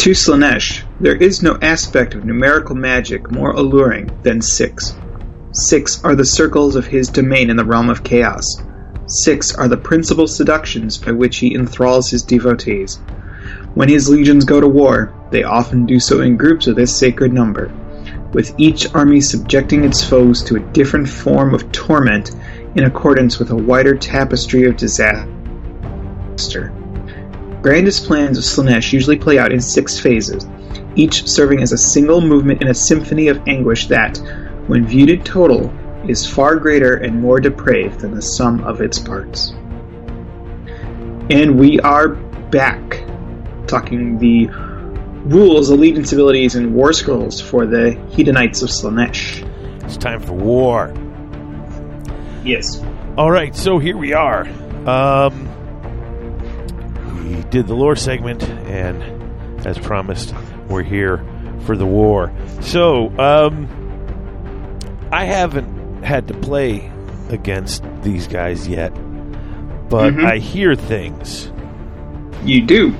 To Slaanesh, there is no aspect of numerical magic more alluring than 6. 6 are the circles of his domain in the realm of chaos. 6 are the principal seductions by which he enthralls his devotees. When his legions go to war, they often do so in groups of this sacred number, with each army subjecting its foes to a different form of torment in accordance with a wider tapestry of disaster. Grandest plans of Slaanesh usually play out in 6 phases, each serving as a single movement in a symphony of anguish that, when viewed in total, is far greater and more depraved than the sum of its parts. And we are back, talking the rules, allegiance abilities, and war scrolls for the Hedonites of Slaanesh. It's time for war. Yes. Alright, so here we are. We did the lore segment, and as promised, we're here for the war. So, I haven't had to play against these guys yet, but I hear things. You do?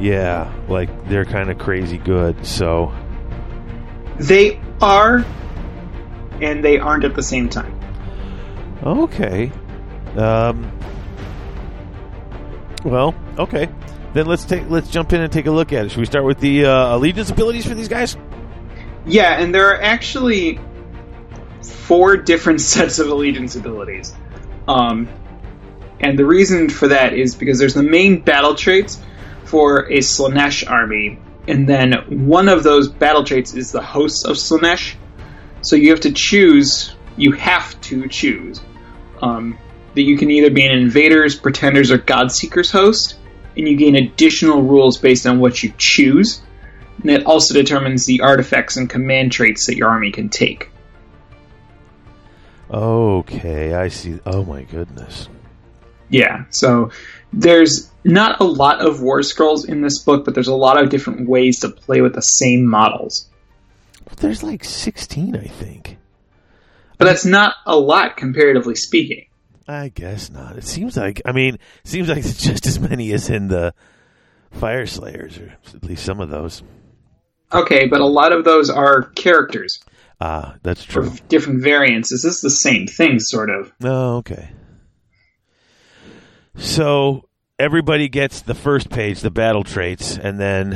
Yeah, like they're kind of crazy good, so. They are, and they aren't at the same time. Okay. Well, okay. Then let's jump in and take a look at it. Should we start with the allegiance abilities for these guys? Yeah, and there are actually 4 different sets of allegiance abilities. And the reason for that is because there's the main battle traits for a Slaanesh army, and then one of those battle traits is the Hosts of Slaanesh. So you have to choose that you can either be an Invaders, Pretenders, or Godseekers host, and you gain additional rules based on what you choose, and it also determines the artifacts and command traits that your army can take. Okay, I see. Oh my goodness. Yeah, so there's not a lot of war scrolls in this book, but there's a lot of different ways to play with the same models. There's like 16, I think. But that's not a lot, comparatively speaking. I guess not. It seems like it's just as many as in the Fire Slayers, or at least some of those. Okay, but a lot of those are characters. Ah, that's true. Different variants. Is this the same thing, sort of? Oh, okay. So everybody gets the first page, the battle traits, and then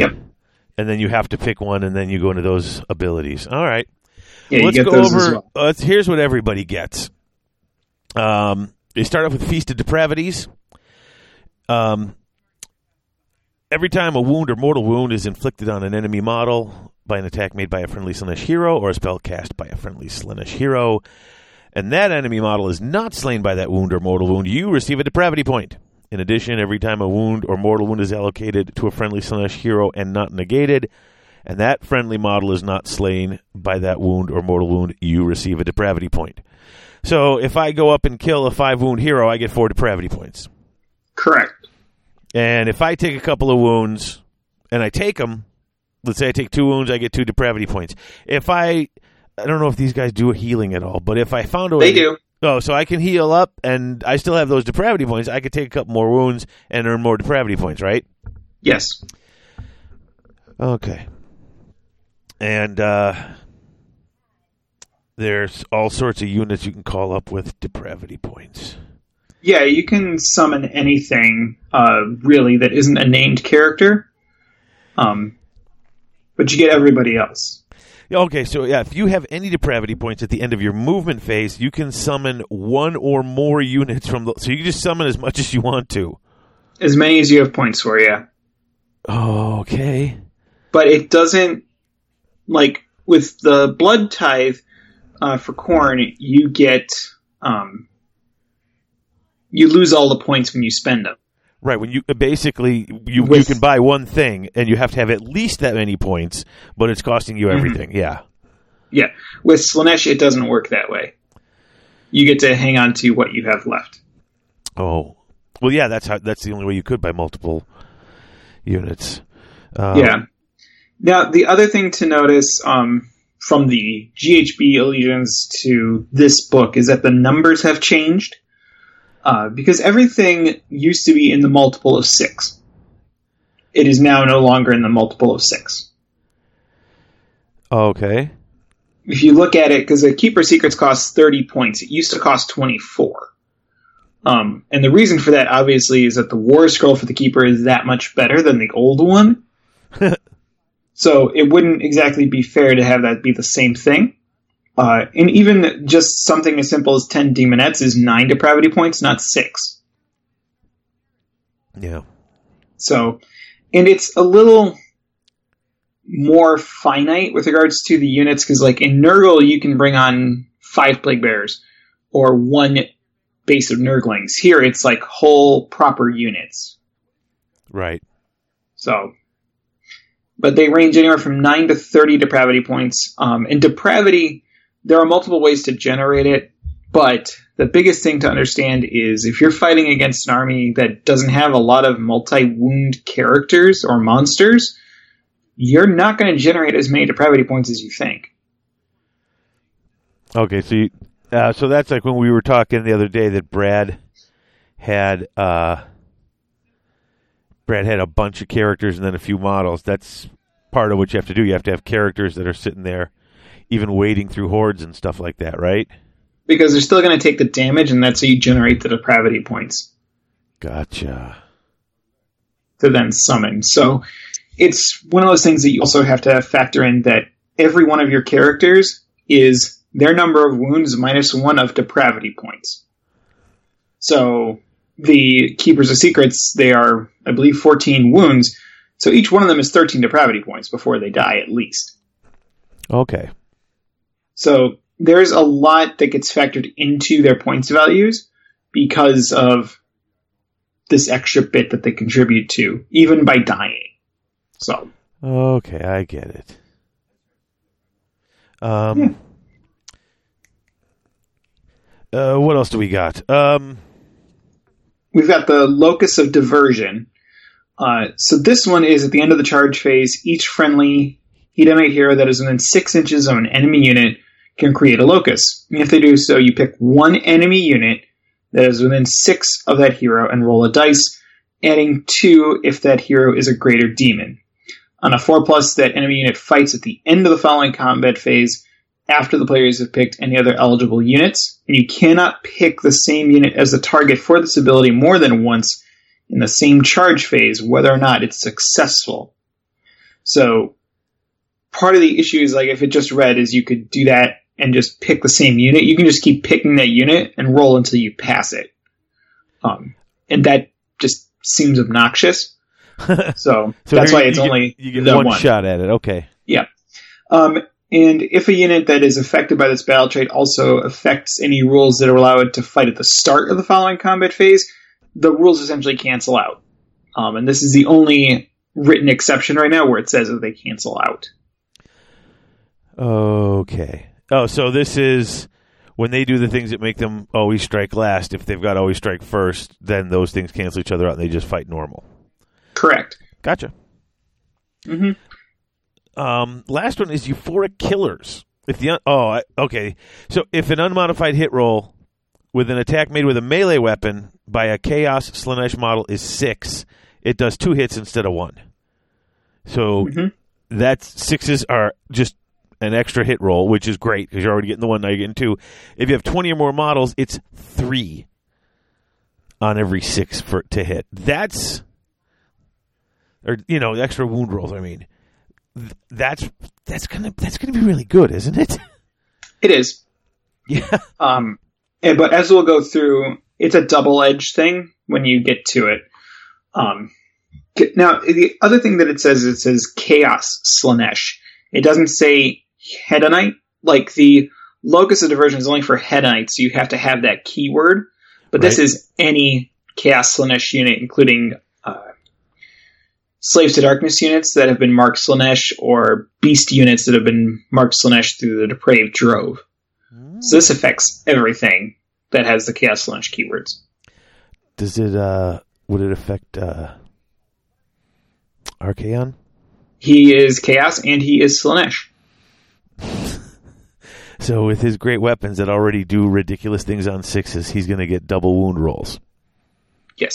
you have to pick one, and then you go into those abilities. All right. Yeah, let's go over. Well, here's what everybody gets. They start off with Feast of Depravities. Every time a wound or mortal wound is inflicted on an enemy model by an attack made by a friendly Slaanesh hero or a spell cast by a friendly Slaanesh hero, and that enemy model is not slain by that wound or mortal wound, you receive a depravity point. In addition, every time a wound or mortal wound is allocated to a friendly Slaanesh hero and not negated, and that friendly model is not slain by that wound or mortal wound, you receive a depravity point. So if I go up and kill a 5-wound hero, I get 4 depravity points. Correct. And if I take a couple of wounds, and I take them, let's say I take 2 wounds, I get 2 depravity points. If I don't know if these guys do a healing at all, but if I found a way... They do. Oh, so I can heal up, and I still have those depravity points. I could take a couple more wounds and earn more depravity points, right? Yes. Okay. And there's all sorts of units you can call up with depravity points. Yeah, you can summon anything, really, that isn't a named character. But you get everybody else. Okay, so yeah, if you have any depravity points at the end of your movement phase, you can summon 1 or more units from the... So you can just summon as much as you want to. As many as you have points for, yeah. Okay. But it doesn't... Like, with the Blood Tithe... for Khorne, you get, you lose all the points when you spend them. Right, when you basically, you can buy one thing, and you have to have at least that many points, but it's costing you everything, yeah. Yeah, with Slaanesh, it doesn't work that way. You get to hang on to what you have left. Oh, well yeah, that's the only way you could buy multiple units. Yeah. Now, the other thing to notice, from the GHB allegiance to this book is that the numbers have changed because everything used to be in the multiple of 6. It is now no longer in the multiple of 6. Okay. If you look at it, because a Keeper of Secrets costs 30 points. It used to cost 24. And the reason for that, obviously, is that the War Scroll for the Keeper is that much better than the old one. So it wouldn't exactly be fair to have that be the same thing. And even just something as simple as 10 Demonettes is 9 depravity points, not 6. Yeah. So, and it's a little more finite with regards to the units, because like in Nurgle, you can bring on 5 Plague Bearers or 1 base of Nurglings. Here, it's like whole proper units. Right. So... but they range anywhere from 9 to 30 depravity points. And depravity, there are multiple ways to generate it, but the biggest thing to understand is if you're fighting against an army that doesn't have a lot of multi-wound characters or monsters, you're not going to generate as many depravity points as you think. Okay, so you, so that's like when we were talking the other day that Brad had... Brad had a bunch of characters and then a few models. That's part of what you have to do. You have to have characters that are sitting there even wading through hordes and stuff like that, right? Because they're still going to take the damage, and that's how you generate the depravity points. Gotcha. To then summon. So it's one of those things that you also have to factor in that every one of your characters is their number of wounds minus 1 of depravity points. So... the Keepers of Secrets, they are, I believe, 14 wounds. So each one of them is 13 depravity points before they die, at least. Okay. So there's a lot that gets factored into their points values because of this extra bit that they contribute to, even by dying. So. Okay, I get it. What else do we got? We've got the Locus of Diversion. So this one is at the end of the charge phase, each friendly Hedonite hero that is within 6 inches of an enemy unit can create a Locus. And if they do so, you pick one enemy unit that is within 6 of that hero and roll a dice, adding 2 if that hero is a greater demon. On a 4+, that enemy unit fights at the end of the following combat phase after the players have picked any other eligible units, and you cannot pick the same unit as the target for this ability more than once in the same charge phase, whether or not it's successful. So part of the issue is, like, if it just read is you could do that and just pick the same unit, you can just keep picking that unit and roll until you pass it. And that just seems obnoxious. So that's why it's only you get one shot at it. Okay. Yeah. And if a unit that is affected by this battle trait also affects any rules that allow it to fight at the start of the following combat phase, the rules essentially cancel out. And this is the only written exception right now where it says that they cancel out. Okay. Oh, so this is when they do the things that make them always strike last. If they've got always strike first, then those things cancel each other out and they just fight normal. Correct. Gotcha. Mm-hmm. Last one is Euphoric Killers. So if an unmodified hit roll with an attack made with a melee weapon by a Chaos Slaanesh model is 6, it does 2 hits instead of 1. So that's 6s are just an extra hit roll, which is great because you're already getting the 1, now you're getting 2. If you have 20 or more models, it's 3 on every 6 to hit. That's, or extra wound rolls, I mean. That's gonna be really good, isn't it? It is. Yeah. But as we'll go through, it's a double-edged thing when you get to it. Now, the other thing that it says Chaos Slaanesh. It doesn't say Hedonite. Like, the Locus of Diversion is only for Hedonites, so you have to have that keyword. But right. This is any Chaos Slaanesh unit, including... Slaves to Darkness units that have been marked Slaanesh, or Beast units that have been marked Slaanesh through the Depraved Drove. Oh. So this affects everything that has the Chaos Slaanesh keywords. Does it, would it affect, Archaon? He is Chaos, and he is Slaanesh. So with his great weapons that already do ridiculous things on 6s, he's going to get double wound rolls. Yes.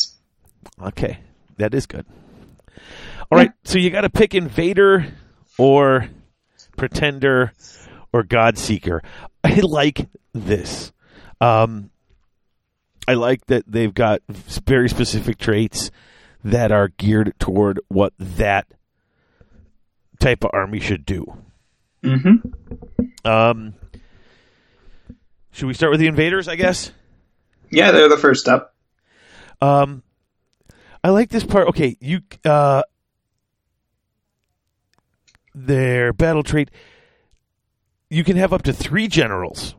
Okay. That is good. All right, so you got to pick Invader or Pretender or Godseeker. I like this. I like that they've got very specific traits that are geared toward what that type of army should do. Mm-hmm. Should we start with the Invaders, I guess? Yeah, they're the first up. I like this part. Okay, you their battle trait. You can have up to 3 generals.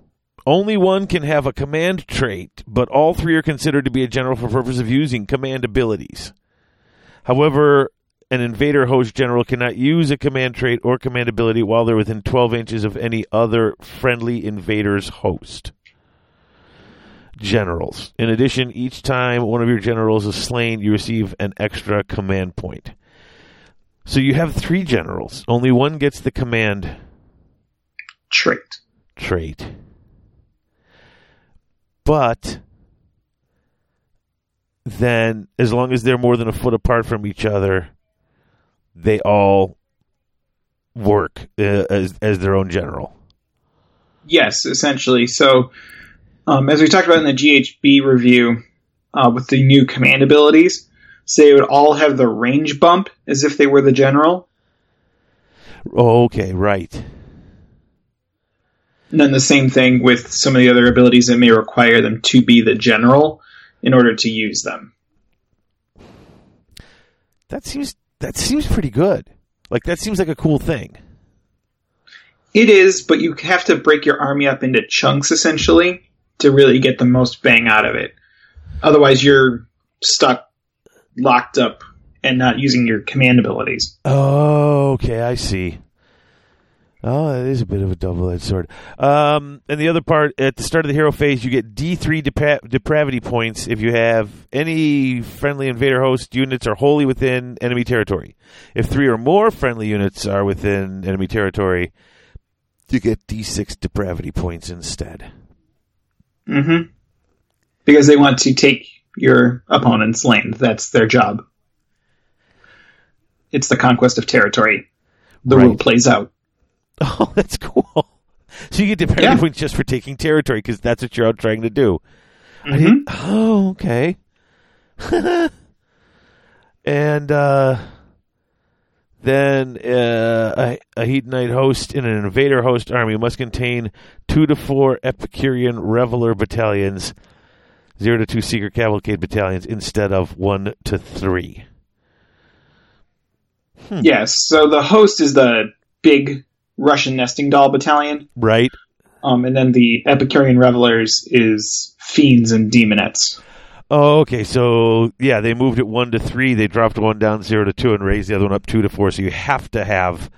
Only one can have a command trait, but all 3 are considered to be a general for purpose of using command abilities. However, an Invader Host general cannot use a command trait or command ability while they're within 12 inches of any other friendly Invader's Host generals. In addition, each time one of your generals is slain, you receive an extra command point. So you have 3 generals. Only one gets the command trait. But then, as long as they're more than a foot apart from each other, they all work as their own general. Yes, essentially. So, as we talked about in the GHB review, with the new command abilities, so they would all have the range bump as if they were the general. Okay, right. And then the same thing with some of the other abilities that may require them to be the general in order to use them. That seems pretty good. Like, that seems like a cool thing. It is, but you have to break your army up into chunks, essentially, to really get the most bang out of it. Otherwise, you're stuck, locked up, and not using your command abilities. Oh, okay, I see. Oh, that is a bit of a double-edged sword. And the other part, at the start of the hero phase, you get D3 depravity points if you have any friendly Invader Host units are wholly within enemy territory. If 3 or more friendly units are within enemy territory, you get D6 depravity points instead. Mm-hmm. Because they want to take your opponent's land. That's their job. It's the conquest of territory. The rule plays out. Oh, that's cool. So you get depravity points just for taking territory because that's what you're out trying to do. Mm-hmm. Oh, okay. And then a Hedonite Host in an Invader Host army must contain 2 to 4 Epicurean Reveler battalions, 0 to 2 Seeker Cavalcade battalions instead of 1 to 3. Hmm. Yes, so the Host is the big Russian nesting doll battalion. Right. And then the Epicurean Revelers is Fiends and Demonettes. Oh, okay. So, yeah, they moved it 1 to 3. They dropped one down 0 to 2 and raised the other one up 2 to 4. So you have to have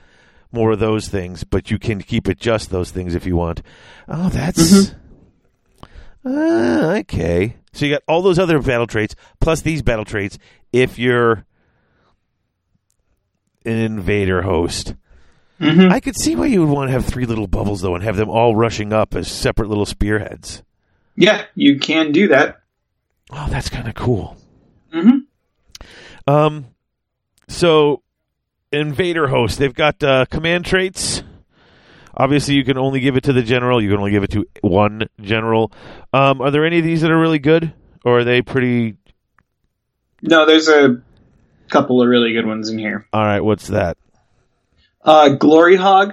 more of those things, but you can keep it just those things if you want. Oh, that's... Mm-hmm. Okay. So you got all those other battle traits, plus these battle traits, if you're an Invader Host. Mm-hmm. I could see why you would want to have 3 little bubbles, though, and have them all rushing up as separate little spearheads. Yeah, you can do that. Oh, that's kind of cool. Mm-hmm. So, Invader Host, they've got command traits. Obviously, you can only give it to the general. You can only give it to one general. Are there any of these that are really good, or are they pretty... No, there's a couple of really good ones in here. All right, what's that? Glory Hog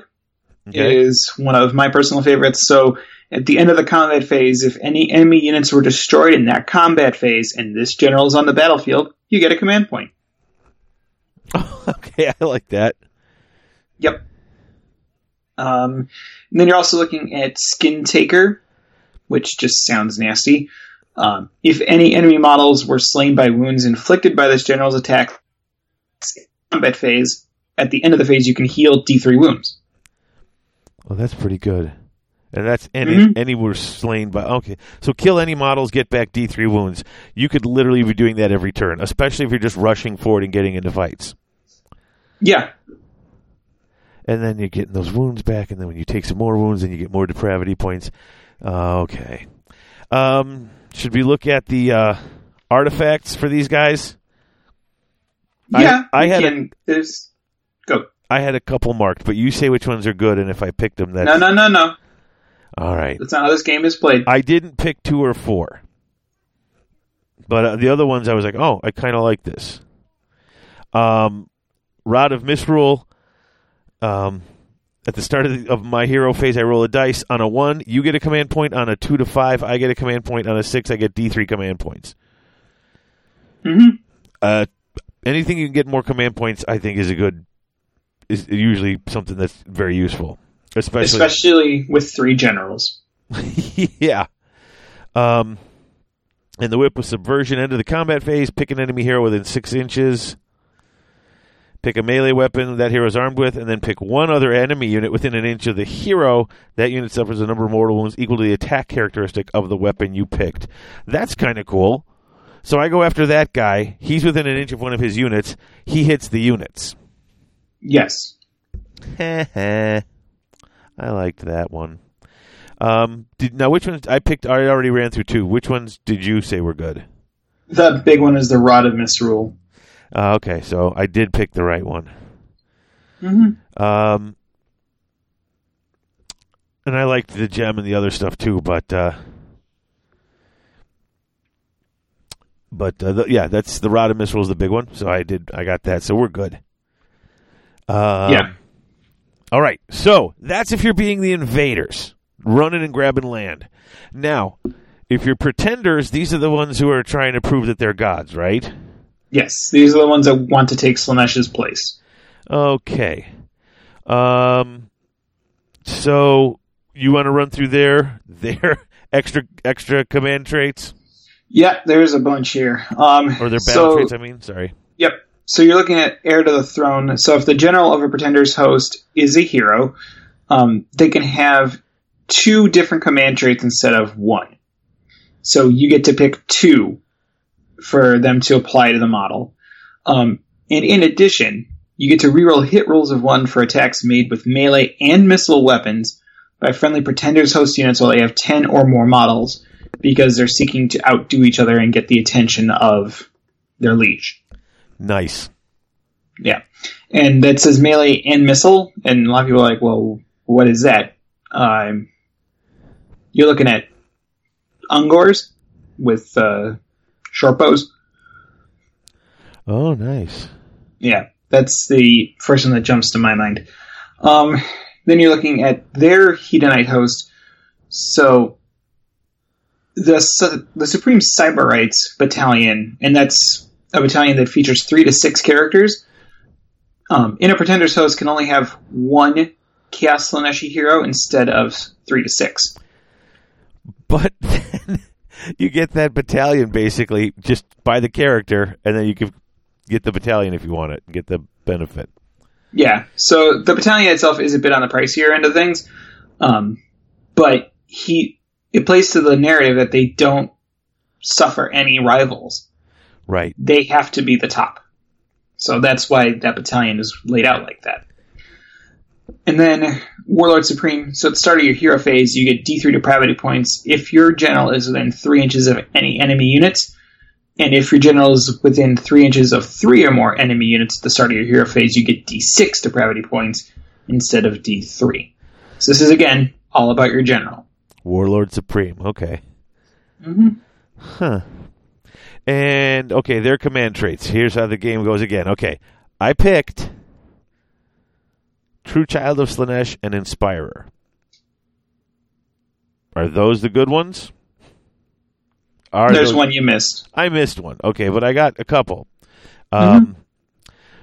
is one of my personal favorites. So at the end of the combat phase, if any enemy units were destroyed in that combat phase and this general is on the battlefield, you get a command point. Oh, okay, I like that. Yep. And then you're also looking at Skin Taker, which just sounds nasty. If any enemy models were slain by wounds inflicted by this general's attack in the combat phase, at the end of the phase, you can heal D3 wounds. Well, that's pretty good. And that's any were slain by... Okay, so kill any models, get back D3 wounds. You could literally be doing that every turn, especially if you're just rushing forward and getting into fights. Yeah. And then you're getting those wounds back, and then when you take some more wounds, then you get more depravity points. Okay. Should we look at the artifacts for these guys? Yeah, I had a couple marked, but you say which ones are good, and if I picked them, that's... No. All right. That's not how this game is played. I didn't pick 2 or 4. But the other ones, I was like, oh, I kind of like this. Rod of Misrule. At the start of my hero phase, I roll a dice. On a 1, you get a command point. On a 2 to 5, I get a command point. On a 6, I get D3 command points. Mm-hmm. Anything you can get more command points, I think, is usually something that's very useful. Especially with 3 generals. Yeah. And the whip with subversion. End of the combat phase. Pick an enemy hero within 6 inches. Pick a melee weapon that hero is armed with. And then pick one other enemy unit within an inch of the hero. That unit suffers a number of mortal wounds equal to the attack characteristic of the weapon you picked. That's kind of cool. So I go after that guy. He's within an inch of one of his units. He hits the units. Yes. I liked that one. Now, which ones I picked? I already ran through 2. Which ones did you say were good? The big one is the Rod of Misrule. Okay, so I did pick the right one. Mm-hmm. And I liked the gem and the other stuff too, but that's the Rod of Misrule is the big one. So I got that. So we're good. Yeah. All right. So that's if you're being the invaders. Running and grabbing land. Now, if you're pretenders, these are the ones who are trying to prove that they're gods, right? Yes, these are the ones that want to take Slaanesh's place. Okay. So you want to run through their extra command traits? Yeah, there's a bunch here. Or their battle traits, I mean. Sorry. Yep. So you're looking at heir to the throne. So if the general of a pretender's host is a hero, they can have 2 different command traits instead of 1. So you get to pick 2 for them to apply to the model. And in addition, you get to reroll hit rolls of 1 for attacks made with melee and missile weapons by friendly pretenders host units while they have 10 or more models because they're seeking to outdo each other and get the attention of their liege. Nice. Yeah. And that says melee and missile, and a lot of people are like, well, what is that? You're looking at Ungors with short bows. Oh, nice. Yeah, that's the first one that jumps to my mind. Then you're looking at their Hedonite host. So the Supreme Sybarites battalion, and that's a battalion that features 3 to 6 characters. In a Pretender's host can only have 1 Chaos Slaanesh hero instead of 3 to 6. But then you get that battalion basically just by the character, and then you can get the battalion if you want it and get the benefit. Yeah, so the battalion itself is a bit on the pricier end of things, but it plays to the narrative that they don't suffer any rivals. Right. They have to be the top. So that's why that battalion is laid out like that. And then Warlord Supreme. So at the start of your hero phase, you get D3 depravity points if your general is within 3 inches of any enemy units, and if your general is within 3 inches of 3 or more enemy units at the start of your hero phase, you get D6 depravity points instead of D3. So this is, again, all about your general. Warlord Supreme. Okay. Mm-hmm. Huh. And, okay, their command traits. Here's how the game goes again. Okay, I picked True Child of Slaanesh and Inspirer. Are those the good ones? There's one you missed. I missed one. Okay, but I got a couple. Mm-hmm.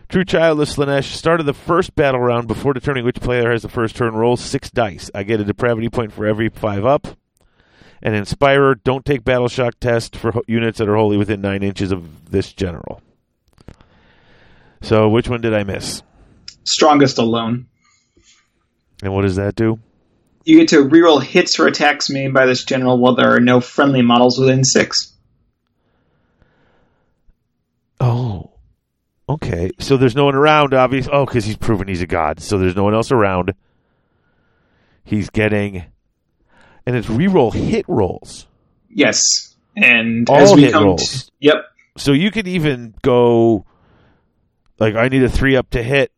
True Child of Slaanesh. Start of the first battle round. Before determining which player has the first turn, roll 6 dice. I get a depravity point for every 5 up. And Inspirer. Don't take battle shock test for units that are wholly within 9 inches of this general. So which one did I miss? Strongest alone. And what does that do? You get to reroll hits for attacks made by this general while there are no friendly models within 6. Oh. Okay. So there's no one around, obviously. Oh, because he's proven he's a god. So there's no one else around. He's getting... And it's reroll hit rolls. Yes. And all as we hit rolls. Yep. So you could even go Like, I need a 3-up to hit,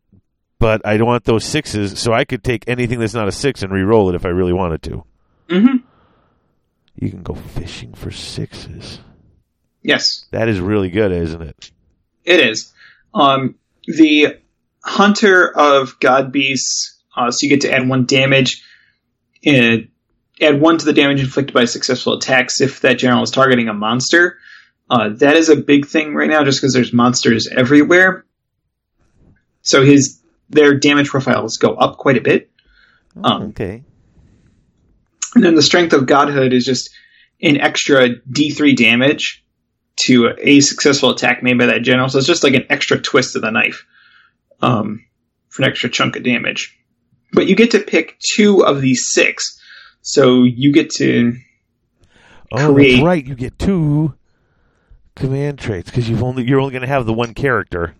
but I don't want those 6s, so I could take anything that's not a 6 and re-roll it if I really wanted to. Mm-hmm. You can go fishing for 6s. Yes. That is really good, isn't it? It is. The Hunter of God Beasts, so you get to add 1 damage, and add 1 to the damage inflicted by successful attacks if that general is targeting a monster. That is a big thing right now, just because there's monsters everywhere. So their damage profiles go up quite a bit. Okay. And then the Strength of Godhood is just an extra D3 damage to a successful attack made by that general. So it's just like an extra twist of the knife for an extra chunk of damage. But you get to pick 2 of these 6. So you get to create... Oh, that's right. You get 2 command traits because you're only going to have the 1 character.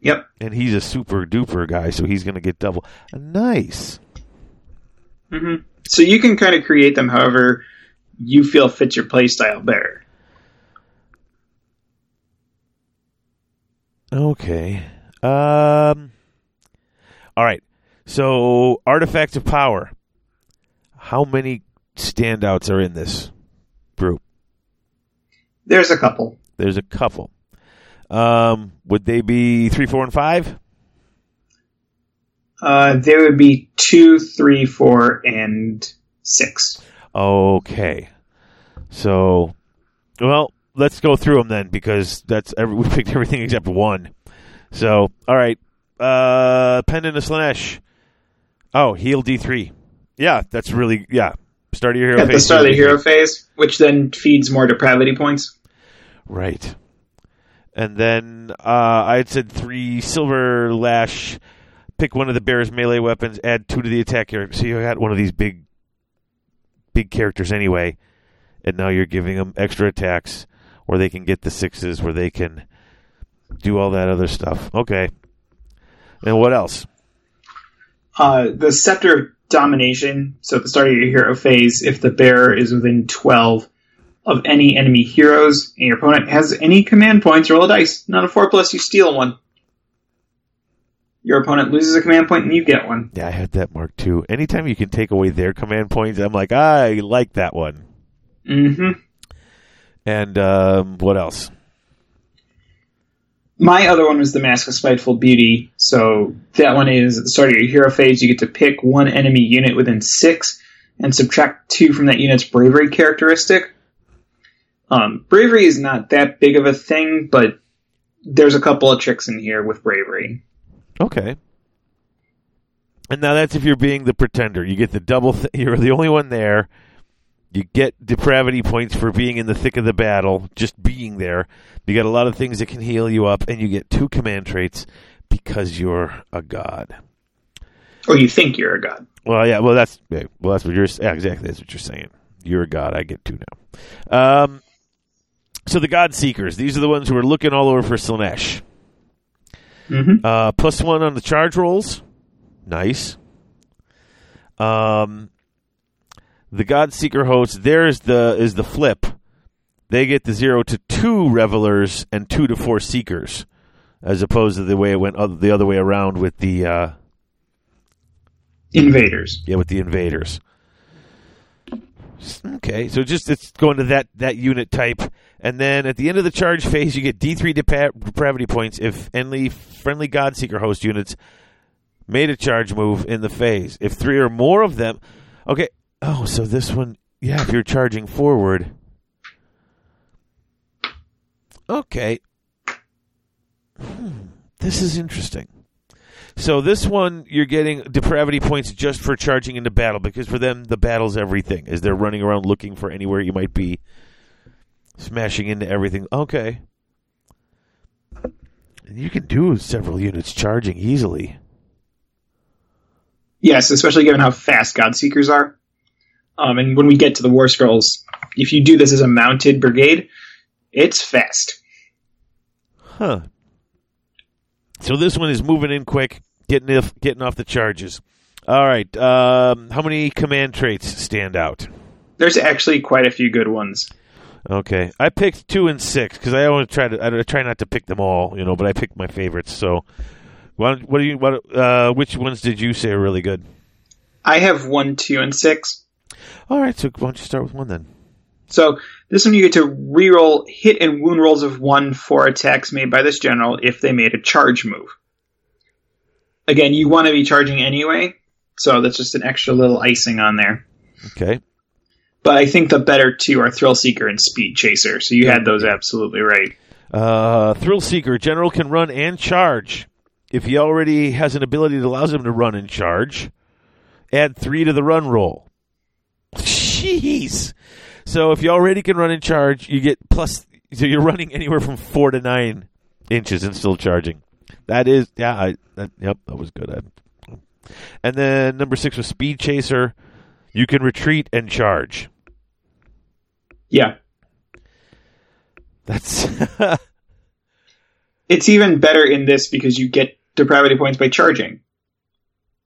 Yep. And he's a super-duper guy, so he's going to get double. Nice. Mm-hmm. So you can kind of create them however you feel fits your playstyle better. Okay. All right. So, Artifacts of Power. How many standouts are in this group? There's a couple. Would they be 3, 4, and 5? They would be 2, 3, 4, and 6. Okay. So, well, let's go through them then, because we picked everything except 1. So, all right. Pendant of Slaanesh. Oh, heal D3. Yeah, that's really, yeah. Start of your hero phase. At the start of the hero phase, which then feeds more depravity points. Right. And then I had said 3 silver lash. Pick 1 of the bearer's melee weapons. Add 2 to the attack character. So you got one of these big characters anyway, and now you're giving them extra attacks, where they can get the 6s, where they can do all that other stuff. Okay. And what else? The Scepter of Domination. So at the start of your hero phase, if the bearer is within 12 of any enemy heroes, and your opponent has any command points, roll a dice. Not a 4+, you steal 1. Your opponent loses a command point, and you get 1. Yeah, I had that marked too. Anytime you can take away their command points, I'm like, I like that one. Mm-hmm. And what else? My other one was the Mask of Spiteful Beauty. So that one is, at the start of your hero phase, you get to pick 1 enemy unit within 6 and subtract 2 from that unit's bravery characteristic. Bravery is not that big of a thing, but there's a couple of tricks in here with bravery. Okay. And now that's if you're being the pretender. You get the double... you're the only one there. You get depravity points for being in the thick of the battle, just being there. You got a lot of things that can heal you up, and you get 2 command traits because you're a god. Or you think you're a god. Well, yeah, that's what you're... Yeah, exactly, that's what you're saying. You're a god, I get 2 now. So the Godseekers, these are the ones who are looking all over for Slaanesh. Mm-hmm. +1 on the charge rolls. Nice. The Godseeker host, theirs is the flip. They get the 0 to 2 revelers and 2 to 4 seekers, as opposed to the way it went the other way around with the invaders. Yeah, with the invaders. Okay, so just it's going to that unit type. And then at the end of the charge phase, you get D3 depravity points if any friendly Godseeker host units made a charge move in the phase. If 3 or more of them... Okay, oh, so this one... Yeah, if you're charging forward... Okay. This is interesting. So this one, you're getting depravity points just for charging into battle, because for them, the battle's everything, as they're running around looking for anywhere you might be, smashing into everything. Okay. And you can do several units charging easily. Yes, especially given how fast Godseekers are. And when we get to the War Scrolls, if you do this as a mounted brigade, it's fast. Huh. So this one is moving in quick, getting off the charges. All right. How many command traits stand out? There's actually quite a few good ones. Okay, I picked 2 and 6 because I always try to. I try not to pick them all, you know, but I picked my favorites. So, what do you? Which ones did you say are really good? I have 1, 2, and 6. All right, so why don't you start with 1 then? So this one you get to reroll hit and wound rolls of 1 for attacks made by this general if they made a charge move. Again, you want to be charging anyway, so that's just an extra little icing on there. Okay. But I think the better two are Thrill Seeker and Speed Chaser, so you had those absolutely right. Thrill Seeker, general can run and charge. If he already has an ability that allows him to run and charge, add 3 to the run roll. Jeez! So if you already can run and charge, you get plus... So you're running anywhere from 4 to 9 inches and still charging. That is... Yeah, that was good. And then number 6 was Speed Chaser. You can retreat and charge. Yeah. That's... It's even better in this because you get depravity points by charging.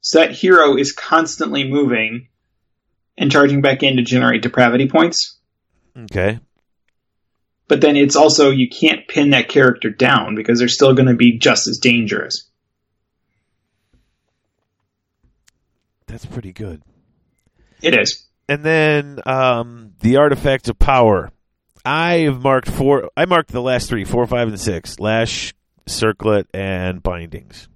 So that hero is constantly moving... and charging back in to generate depravity points. Okay. But then it's also, you can't pin that character down because they're still going to be just as dangerous. That's pretty good. It is. And then the artifacts of power. I marked the last 3, 4, 5, and 6. Lash, Circlet, and Bindings.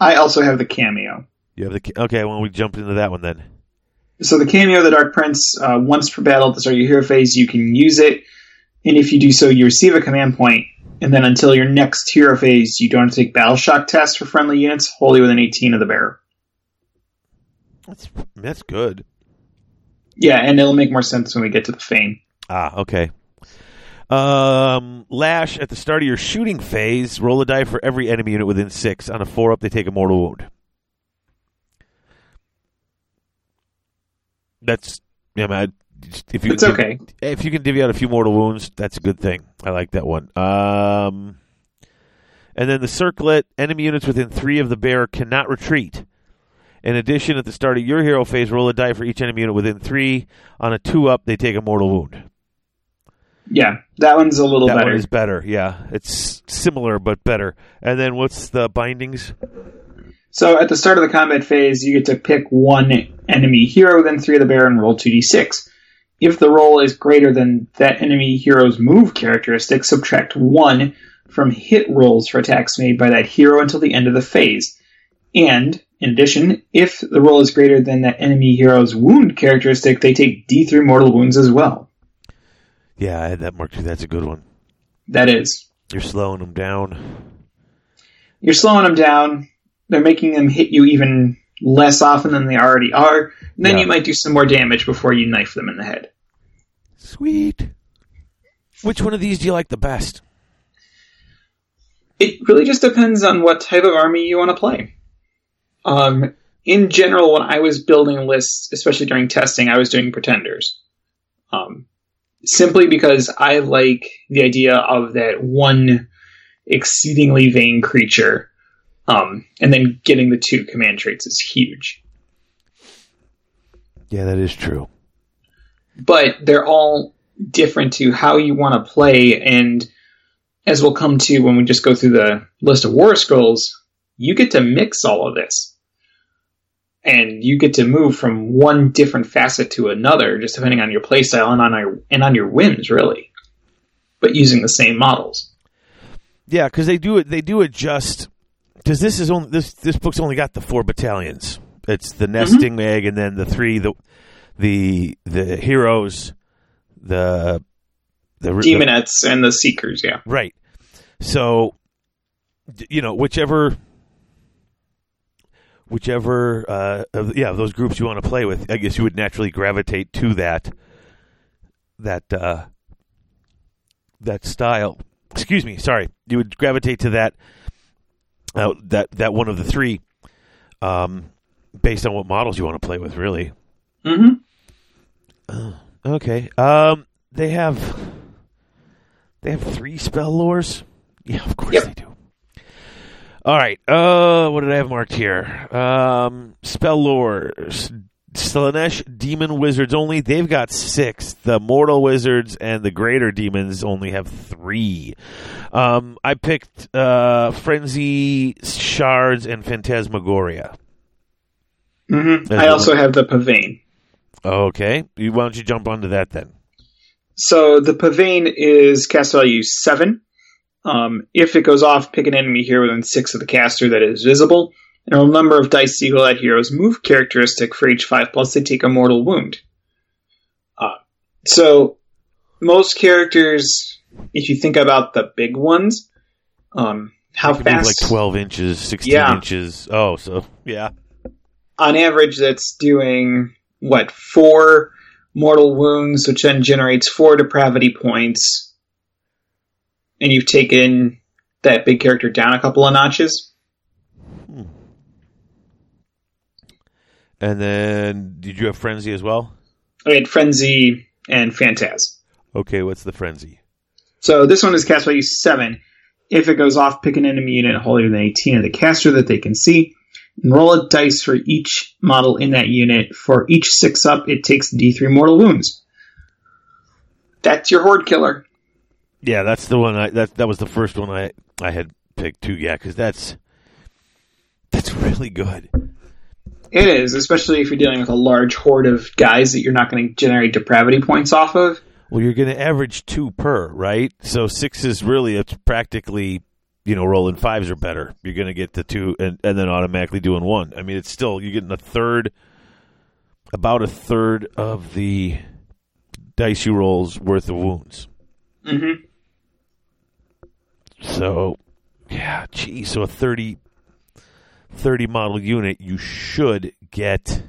I also have the cameo. You have the okay, well, we jump into that one then. So the cameo of the Dark Prince, once per battle at the start of your hero phase, you can use it. And if you do so, you receive a command point. And then until your next hero phase, you don't have to take battle shock tests for friendly units, wholly within 18 of the bearer. That's good. Yeah, and it'll make more sense when we get to the Fane. Ah, okay. Lash, at the start of your shooting phase, roll a die for every enemy unit within 6. On a 4-up, they take a mortal wound. That's yeah, man. If you it's can, okay. If you can divvy out a few mortal wounds, that's a good thing. I like that one. And then the Circlet, enemy units within 3 of the bearer cannot retreat. In addition, at the start of your hero phase, roll a die for each enemy unit within 3. On a 2-up, they take a mortal wound. Yeah, that one's a little better. That one is better. Yeah, it's similar but better. And then what's the bindings? So at the start of the combat phase, you get to pick 1 enemy hero within 3 of the bearer and roll 2d6. If the roll is greater than that enemy hero's move characteristic, subtract 1 from hit rolls for attacks made by that hero until the end of the phase. And, in addition, if the roll is greater than that enemy hero's wound characteristic, they take d3 mortal wounds as well. Yeah, I had that marked. That's a good one. That is. You're slowing them down. You're slowing them down. They're making them hit you even less often than they already are. And then you might do some more damage before you knife them in the head. Sweet. Which one of these do you like the best? It really just depends on what type of army you want to play. In general, when I was building lists, especially during testing, I was doing Pretenders. Simply because I like the idea of that one exceedingly vain creature. And then getting the 2 command traits is huge. Yeah, that is true. But they're all different to how you want to play, and as we'll come to when we just go through the list of War Scrolls, you get to mix all of this. And you get to move from one different facet to another, just depending on your playstyle and on your whims, really. But using the same models. Yeah, because they do adjust... Because this is only this book's only got the 4 battalions. It's the nesting mag, and then the 3 the heroes, the Demonettes and the Seekers. Yeah, right. So you know whichever those groups you want to play with, I guess you would naturally gravitate to that style. Excuse me, sorry. You would gravitate to that. Now, that one of the 3, based on what models you want to play with, really. Mm-hmm. Okay. They have 3 spell lores? Yeah, of course they do. All right. What did I have marked here? Spell lores. Slaanesh Demon Wizards only, they've got 6. The Mortal Wizards and the Greater Demons only have 3. I picked Frenzy, Shards, and Phantasmagoria. Mm-hmm. I also have the Pavane. Okay. Why don't you jump onto that then? So the Pavane is cast value 7. If it goes off, pick an enemy here within 6 of the caster that is visible. And a number of dice equal that hero's move characteristic for each 5 plus they take a mortal wound. So most characters, if you think about the big ones, how fast? Like 12 inches, 16 inches. Oh, so yeah. On average, that's doing what, 4 mortal wounds, which then generates 4 depravity points, and you've taken that big character down a couple of notches. And then, did you have Frenzy as well? I had Frenzy and Phantasm. Okay, what's the Frenzy? So this one is cast value 7. If it goes off, pick an enemy unit holier than 18 of the caster that they can see. And roll a dice for each model in that unit. For each 6 up, it takes D3 mortal wounds. That's your Horde Killer. Yeah, that's the one. That was the first one I had picked too. Yeah, because that's really good. It is, especially if you're dealing with a large horde of guys that you're not going to generate depravity points off of. Well, you're going to average 2 per, right? So 6 is really, it's practically, rolling 5s or better. You're going to get the 2 and then automatically doing 1. I mean, it's still, you're getting about a third of the dice you roll's worth of wounds. Mm-hmm. So, yeah, geez, so a 30 model unit, you should get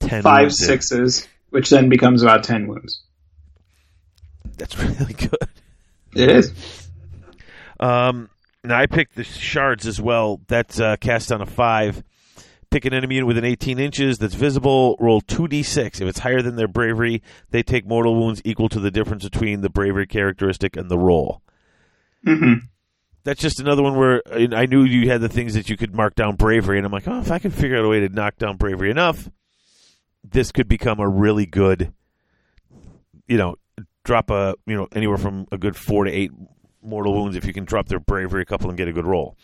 10 5 sixes, which then becomes about 10 wounds. That's really good. It is. Now I picked the Shards as well. That's cast on a 5. Pick an enemy unit within 18 inches that's visible. Roll 2d6. If it's higher than their bravery, they take mortal wounds equal to the difference between the bravery characteristic and the roll. Mm-hmm. That's just another one where I knew you had the things that you could mark down bravery, and I'm like, oh, if I can figure out a way to knock down bravery enough, this could become a really good, drop a, anywhere from a good 4 to 8 mortal wounds if you can drop their bravery a couple and get a good roll.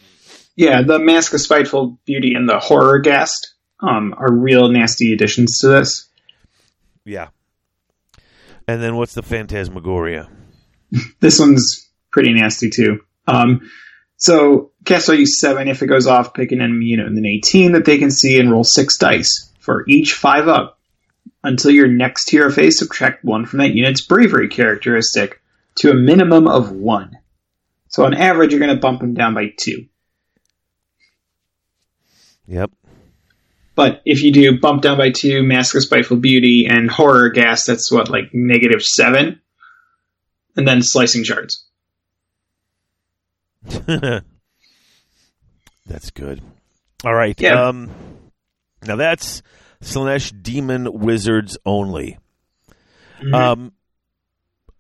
Yeah, the Mask of Spiteful Beauty and the Horror Ghast are real nasty additions to this. Yeah. And then what's the Phantasmagoria? This one's pretty nasty, too. So cast value 7, if it goes off, pick an enemy unit in an 18 that they can see and roll 6 dice. For each 5 up, until your next hero phase, subtract 1 from that unit's bravery characteristic to a minimum of 1. So on average, you're going to bump them down by 2. Yep. But if you do bump down by 2, Mask of Spiteful Beauty and Horror Gas, that's what, like -7? And then Slicing Shards. That's good. All right. Yeah. Now that's Slaanesh Demon Wizards only. Mm-hmm.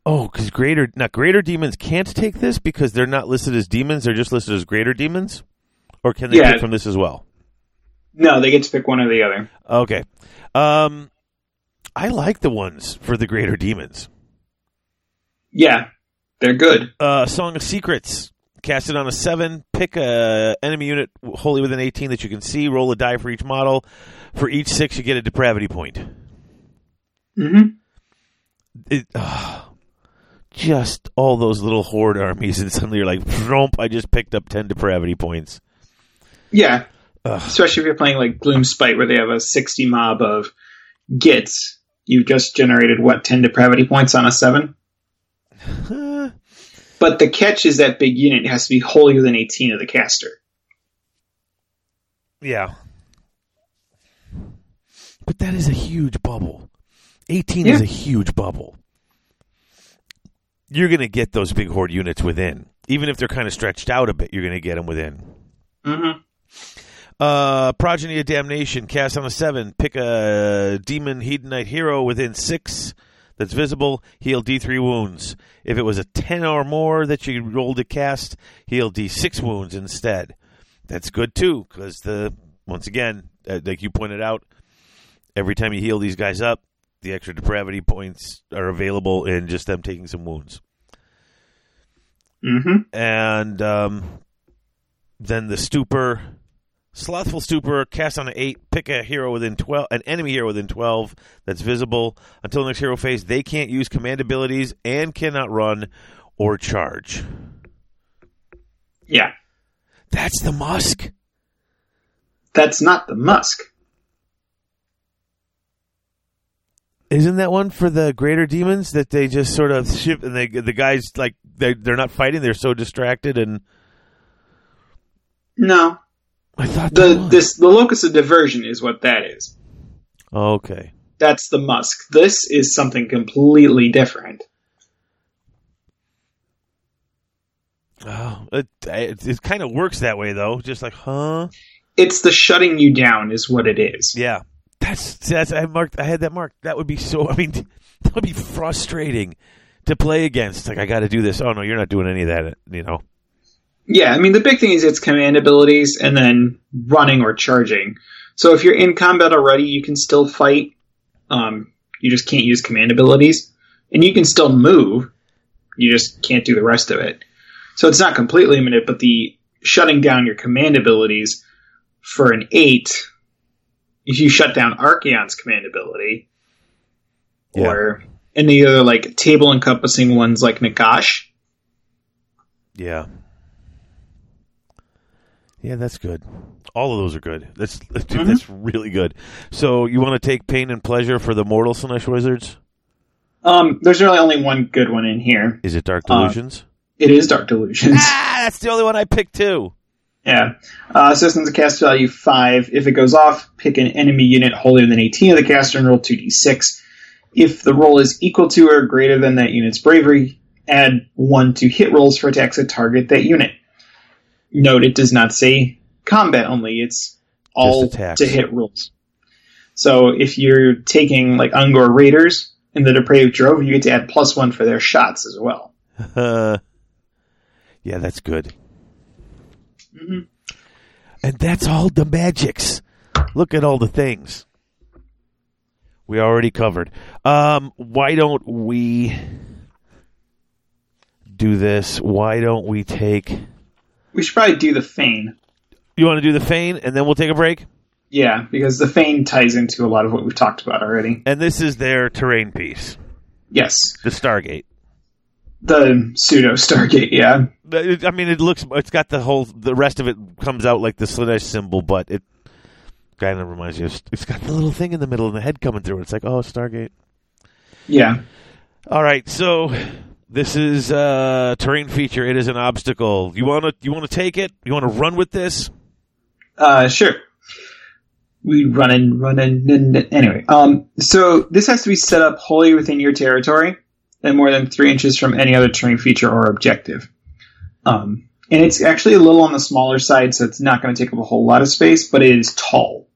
Because greater demons can't take this because they're not listed as demons; they're just listed as greater demons. Or can they pick from this as well? No, they get to pick one or the other. Okay. I like the ones for the greater demons. Yeah, they're good. Song of Secrets. Cast it on a 7. Pick an enemy unit wholly within 18 that you can see. Roll a die for each model. For each 6, you get a depravity point. Mm-hmm. Just all those little horde armies, and suddenly you're like, "Vroomp! I just picked up 10 depravity points." Yeah, especially if you're playing like Gloomspite, where they have a 60 mob of gits. You just generated 10 depravity points on a 7. But the catch is that big unit has to be holier than 18 of the caster. Yeah. But that is a huge bubble. 18 is a huge bubble. You're going to get those big horde units within. Even if they're kind of stretched out a bit, you're going to get them within. Mm-hmm. Progeny of Damnation, cast on a 7. Pick a demon hedonite hero within 6. That's visible, heal D3 wounds. If it was a 10 or more that you rolled to cast, heal D6 wounds instead. That's good, too, because, once again, like you pointed out, Every time you heal these guys up, the extra depravity points are available in just them taking some wounds. Mm-hmm. And then the stupor, slothful stupor, cast on an 8, pick a hero within 12, an enemy hero within 12 that's visible. Until the next hero phase, they can't use command abilities and cannot run or charge. Yeah. That's the Musk. That's not the Musk. Isn't that one for the greater demons that they just sort of ship and they, the guys, like, they're not fighting, they're so distracted and... No. I thought the Locus of Diversion is what that is. Okay. That's the Musk. This is something completely different. Oh, it kind of works that way, though. Just like, huh? It's the shutting you down is what it is. Yeah. That's I had that marked. That would be so, I mean, that would be frustrating to play against. Like, I got to do this. Oh, no, you're not doing any of that, you know. Yeah, I mean, the big thing is it's command abilities and then running or charging. So if you're in combat already, you can still fight. You just can't use command abilities. And you can still move. You just can't do the rest of it. So it's not completely limited, but the shutting down your command abilities for an 8, if you shut down Archeon's command ability, yeah, or any other like table-encompassing ones like Nakash. Yeah. Yeah, that's good. All of those are good. That's, dude, that's really good. So you want to take pain and pleasure for the mortal Slaanesh wizards? There's really only one good one in here. Is it Dark Delusions? It is Dark Delusions. Ah, that's the only one I picked too. Yeah. Systems of cast value 5. If it goes off, pick an enemy unit holier than 18 of the caster and roll 2d6. If the roll is equal to or greater than that unit's bravery, add 1 to hit rolls for attacks that target that unit. Note, it does not say combat only. It's all to hit rolls. So if you're taking, like, Ungor Raiders and the Depraved Drove, you get to add +1 for their shots as well. Yeah, that's good. Mm-hmm. And that's all the magics. Look at all the things we already covered. Why don't we do this? Why don't we take... We should probably do the Fane. You want to do the Fane, and then we'll take a break? Yeah, because the Fane ties into a lot of what we've talked about already. And this is their terrain piece. Yes. The Stargate. The pseudo-Stargate, yeah. I mean, it looks... It's got the whole... The rest of it comes out like the Slaanesh symbol, but it kind of reminds you of... It's got the little thing in the middle and the head coming through. It's like, oh, Stargate. Yeah. All right, so... This is a terrain feature. It is an obstacle. You want to take it? You want to run with this? Sure. We run in. Anyway, so this has to be set up wholly within your territory and more than 3 inches from any other terrain feature or objective. And it's actually a little on the smaller side, so it's not going to take up a whole lot of space, but it is tall.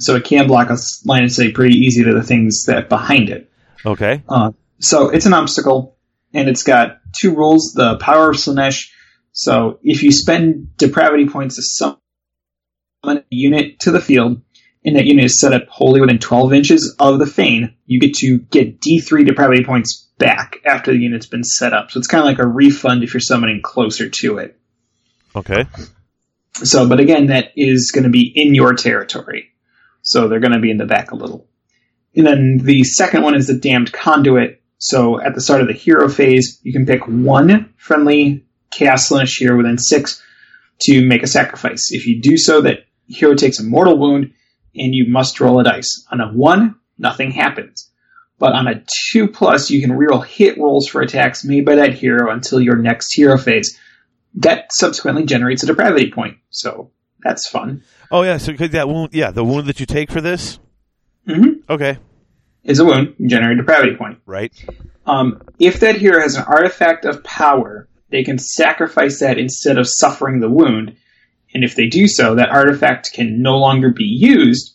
So it can block a line of sight pretty easy to the things that behind it. Okay. So it's an obstacle. And it's got 2 rules, the power of Slaanesh. So if you spend depravity points to summon a unit to the field, and that unit is set up wholly within 12 inches of the Fane, you get to get D3 depravity points back after the unit's been set up. So it's kind of like a refund if you're summoning closer to it. Okay. So, but again, that is going to be in your territory. So they're going to be in the back a little. And then the second one is the Damned Conduit. So at the start of the hero phase, you can pick 1 friendly Chaos Slaanesh hero within 6 to make a sacrifice. If you do so, that hero takes a mortal wound, and you must roll a dice. On a 1, nothing happens. But on a 2+, you can reroll hit rolls for attacks made by that hero until your next hero phase. That subsequently generates a depravity point, so that's fun. Oh, yeah, so that wound, yeah, the wound that you take for this? Mm-hmm. Okay. Is a wound, you generate a depravity point. Right. If that hero has an artifact of power, they can sacrifice that instead of suffering the wound. And if they do so, that artifact can no longer be used.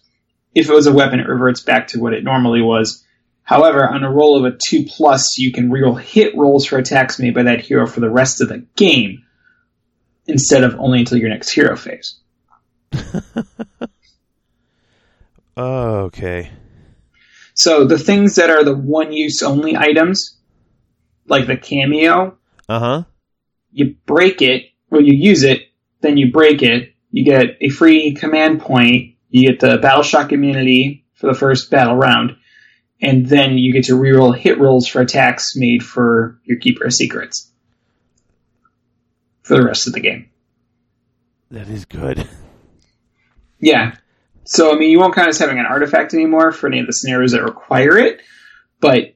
If it was a weapon, it reverts back to what it normally was. However, on a roll of a 2+, you can reroll hit rolls for attacks made by that hero for the rest of the game, instead of only until your next hero phase. Okay. So the things that are the one-use only items, like the cameo, you break it, or you use it, then you break it, you get a free command point, you get the battle shock immunity for the first battle round, and then you get to reroll hit rolls for attacks made for your Keeper of Secrets for the rest of the game. That is good. Yeah. So, I mean, you won't count as having an artifact anymore for any of the scenarios that require it, but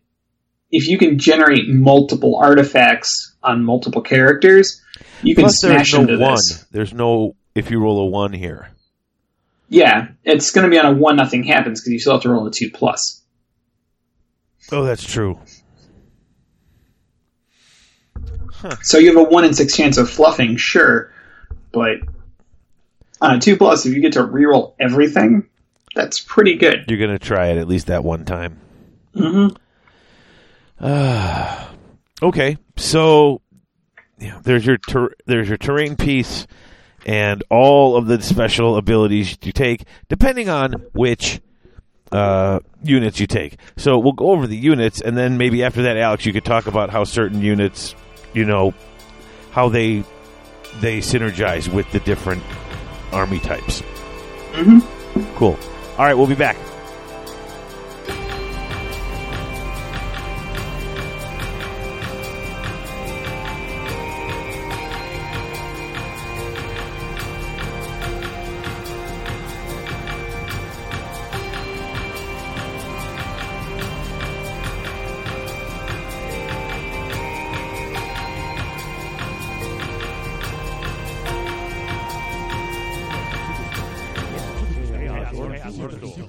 if you can generate multiple artifacts on multiple characters, you can smash into this. There's no, if you roll a 1 here. Yeah, it's going to be on a 1, nothing happens, because you still have to roll a 2 plus. Oh, that's true. Huh. So you have a 1 in 6 chance of fluffing, sure, but on a 2 plus, if you get to reroll everything, that's pretty good. You're going to try it at least that one time. Mm-hmm. Okay, so yeah, there's your terrain piece and all of the special abilities you take, depending on which units you take. So we'll go over the units, and then maybe after that, Alex, you could talk about how certain units, you know, how they synergize with the different army types. Mm-hmm. Cool. All right, we'll be back.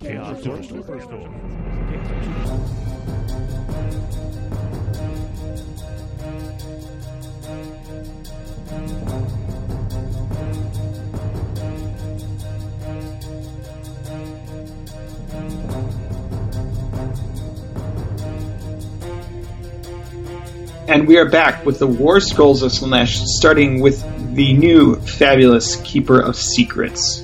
Chaos Orc Superstore. And we are back with the War Scrolls of Slaanesh, starting with the new fabulous Keeper of Secrets.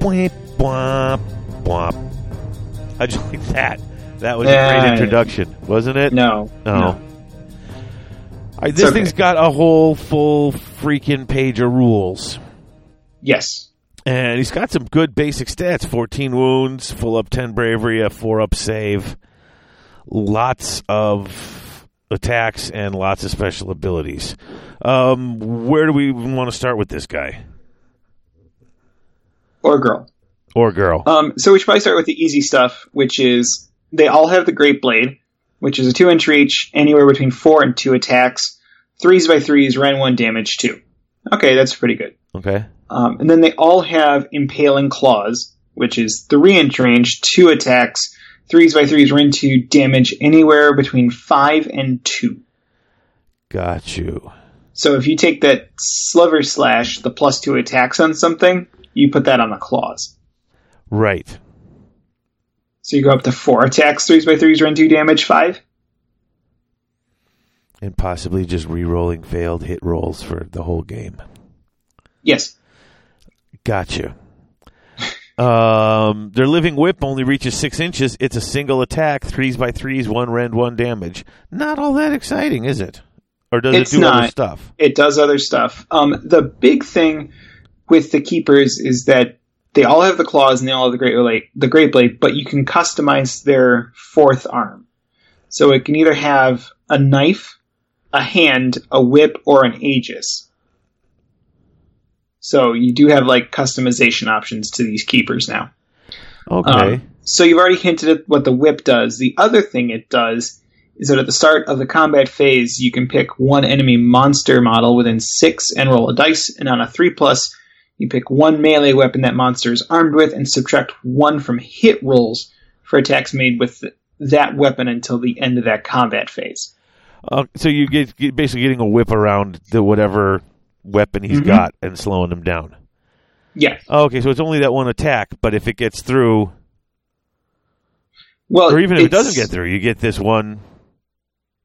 Bwomp, bwomp, bwomp. How'd you like that? That was a great introduction, wasn't it? No. This thing's got a whole full freaking page of rules. Yes. And he's got some good basic stats. 14 wounds, full up 10 bravery, a 4 up save. Lots of attacks and lots of special abilities. Where do we want to start with this guy? Or girl. So we should probably start with the easy stuff, which is they all have the Great Blade, which is a 2-inch reach, anywhere between 4 and 2 attacks, 3s by 3s, rend 1, damage 2. Okay, that's pretty good. Okay. And then they all have Impaling Claws, which is 3-inch range, 2 attacks, 3s by 3s, rend 2, damage anywhere between 5 and 2. Got you. So if you take that Sliver Slash, the +2 attacks on something, you put that on the claws. Right. So you go up to 4 attacks, 3s by 3s, rend 2, damage 5. And possibly just re-rolling failed hit rolls for the whole game. Yes. Got you. Their Living Whip only reaches 6 inches. It's a single attack, 3s by 3s, 1 rend, 1 damage. Not all that exciting, is it? Or does it do other stuff? It does other stuff. The big thing with the Keepers is that they all have the claws and they all have the Great Blade, but you can customize their 4th arm. So it can either have a knife, a hand, a whip, or an Aegis. So you do have, customization options to these Keepers now. Okay. So you've already hinted at what the whip does. The other thing it does is that at the start of the combat phase, you can pick one enemy monster model within 6 and roll a dice, and on a 3+, you pick one melee weapon that monster is armed with and subtract 1 from hit rolls for attacks made with that weapon until the end of that combat phase. So you get basically getting a whip around the whatever weapon he's mm-hmm. got and slowing him down. Yeah. Oh, okay, so it's only that one attack, but if it gets through... Well, or even if it doesn't get through, you get this one...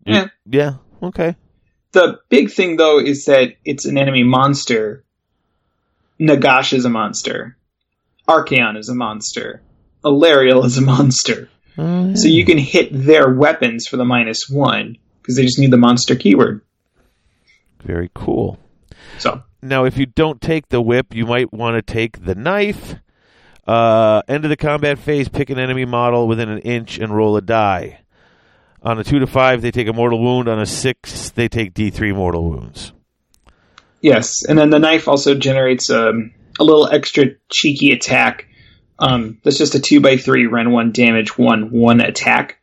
Yeah. Yeah, okay. The big thing, though, is that it's an enemy monster. Nagash is a monster. Archaon is a monster. Alarial is a monster. Mm. So you can hit their weapons for the -1, because they just need the monster keyword. Very cool. So now, if you don't take the whip, you might want to take the knife. End of the combat phase, pick an enemy model within an inch and roll a die. On a 2 to 5, they take a mortal wound. On a 6, they take D3 mortal wounds. Yes, and then the knife also generates a little extra cheeky attack. That's just a 2x3, rend 1 damage, 1/1 attack.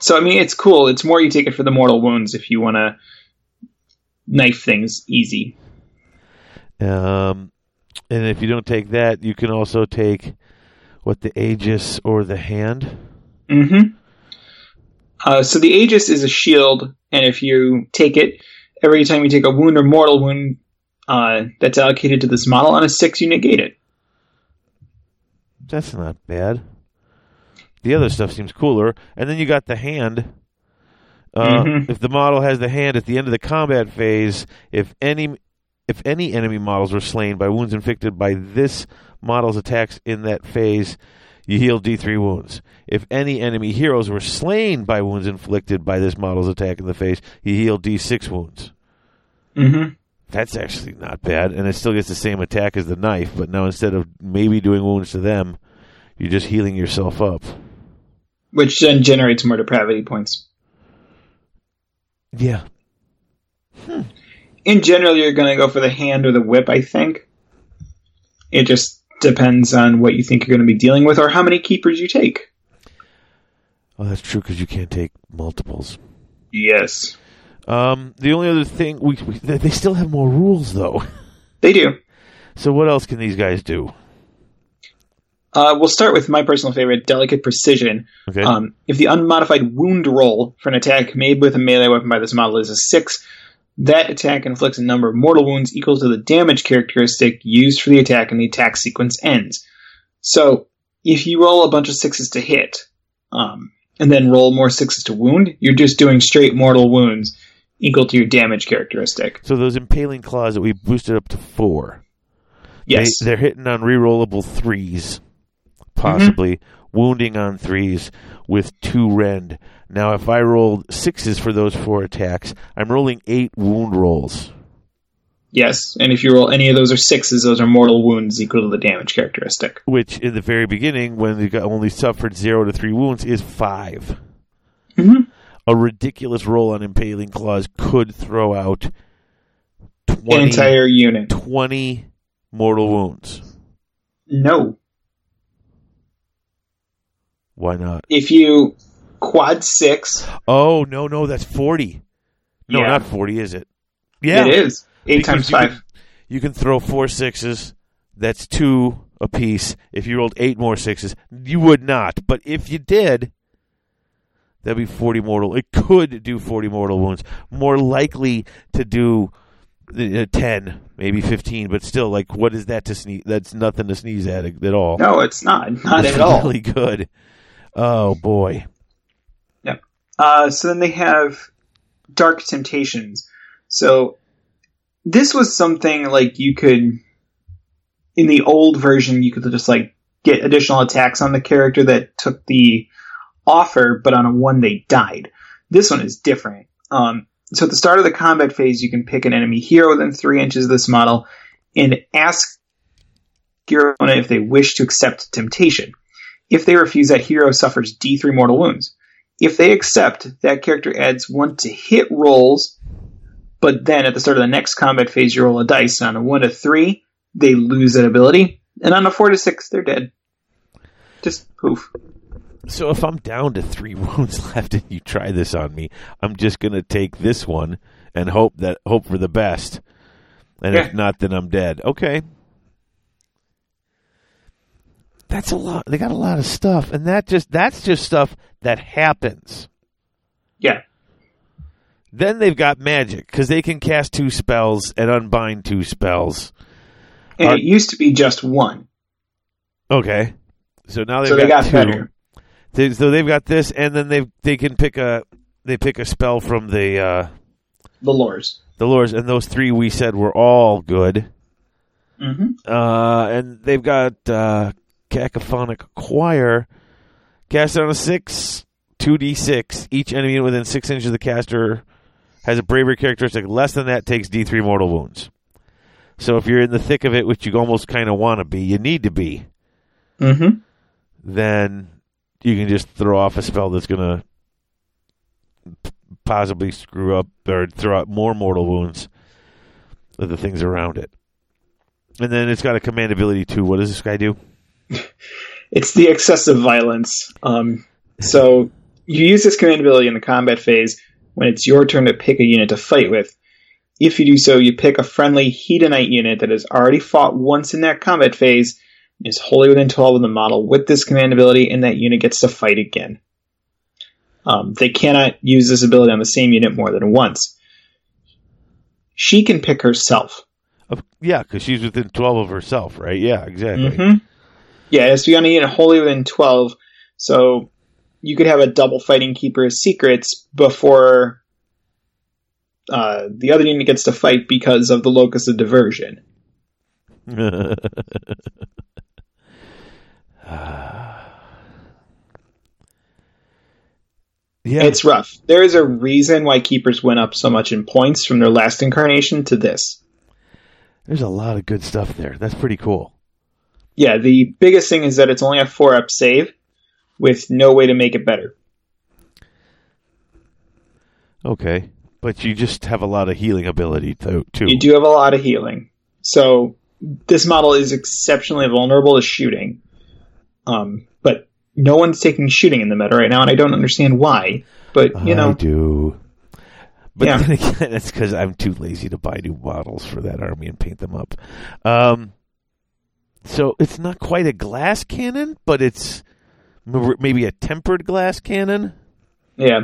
So, I mean, it's cool. It's more you take it for the mortal wounds if you want to knife things easy. And if you don't take that, you can also take, the Aegis or the Hand? Mm-hmm. So the Aegis is a shield, and if you take it, every time you take a wound or mortal wound that's allocated to this model on a 6, you negate it. That's not bad. The other stuff seems cooler. And then you got the Hand. Mm-hmm. If the model has the hand at the end of the combat phase, if any enemy models were slain by wounds inflicted by this model's attacks in that phase, you heal D3 wounds. If any enemy heroes were slain by wounds inflicted by this model's attack in the face, you heal D6 wounds. Mm-hmm. That's actually not bad, and it still gets the same attack as the knife, but now instead of maybe doing wounds to them, you're just healing yourself up. Which then generates more depravity points. Yeah. In general, you're going to go for the hand or the whip, I think. It just depends on what you think you're going to be dealing with or how many keepers you take. Oh, that's true, because you can't take multiples. Yes. The only other thing... they still have more rules, though. They do. So what else can these guys do? We'll start with my personal favorite, Delicate Precision. Okay. If the unmodified wound roll for an attack made with a melee weapon by this model is a 6... that attack inflicts a number of mortal wounds equal to the damage characteristic used for the attack, and the attack sequence ends. So, if you roll a bunch of 6s to hit, and then roll more 6s to wound, you're just doing straight mortal wounds equal to your damage characteristic. So those impaling claws that we boosted up to 4. Yes. They're hitting on rerollable 3s, possibly. Mm-hmm. Wounding on 3s with 2 rend. Now, if I rolled 6s for those 4 attacks, I'm rolling 8 wound rolls. Yes, and if you roll any of those are 6s, those are mortal wounds equal to the damage characteristic. Which, in the very beginning, when they only suffered 0 to 3 wounds, is 5. Mm-hmm. A ridiculous roll on Impaling Claws could throw out 20, an entire unit. 20 mortal wounds. No. Why not? If you... Quad 6. Oh, no, that's 40. No, yeah. Not 40, is it? Yeah. It is. 8 because times 5. You can throw 4 sixes. That's 2 apiece. If you rolled 8 more 6s, you would not. But if you did, that'd be 40 mortal. It could do 40 mortal wounds. More likely to do 10, maybe 15, but still, what is that to sneeze? That's nothing to sneeze at all. No, it's not. Not at all. It's really good. Oh, boy. So then they have Dark Temptations. So this was something you could, in the old version, you could just get additional attacks on the character that took the offer, but on a 1 they died. This one is different. So at the start of the combat phase, you can pick an enemy hero within 3 inches of this model and ask your opponent if they wish to accept temptation. If they refuse, that hero suffers D3 mortal wounds. If they accept, that character adds 1 to hit rolls, but then at the start of the next combat phase, you roll a dice. On a 1 to 3, they lose that ability, and on a 4 to 6, they're dead. Just poof. So if I'm down to 3 wounds left and you try this on me, I'm just going to take this one and hope for the best. And yeah. If not, then I'm dead. Okay. That's a lot. They got a lot of stuff, and that's just stuff that happens. Yeah. Then they've got magic, because they can cast 2 spells and unbind 2 spells. And it used to be just 1. Okay. So now they got 2. Better. So they've got this, and then they can pick a spell from the lures. The lures, and those 3 we said were all good. Mm-hmm. And they've got Cacophonic Choir. Cast on a 6, 2d6. Each enemy within 6 inches of the caster has a bravery characteristic less than that, takes d3 mortal wounds. So if you're in the thick of it, which you almost kind of want to be, you need to be, mm-hmm, then you can just throw off a spell that's going to possibly screw up or throw out more mortal wounds with the things around it. And then it's got a command ability too. What does this guy do? It's the excessive violence. So you use this command ability in the combat phase when it's your turn to pick a unit to fight with. If you do so, you pick a friendly Hedonite unit that has already fought once in that combat phase, is wholly within 12 of the model with this command ability, and that unit gets to fight again. They cannot use this ability on the same unit more than once. She can pick herself. Yeah, because she's within 12 of herself, right? Yeah, exactly. Mm-hmm. Yeah, it has to be on a unit wholly within 12, so you could have a double fighting Keeper of Secrets before the other unit gets to fight because of the Locus of Diversion. Yeah. It's rough. There is a reason why Keepers went up so much in points from their last incarnation to this. There's a lot of good stuff there. That's pretty cool. Yeah, the biggest thing is that it's only a 4-up save with no way to make it better. Okay, but you just have a lot of healing ability, too. You do have a lot of healing. So this model is exceptionally vulnerable to shooting. But no one's taking shooting in the meta right now, and I don't understand why. But, you know. I do. But yeah. Then again, that's because I'm too lazy to buy new models for that army and paint them up. So it's not quite a glass cannon, but it's maybe a tempered glass cannon. Yeah.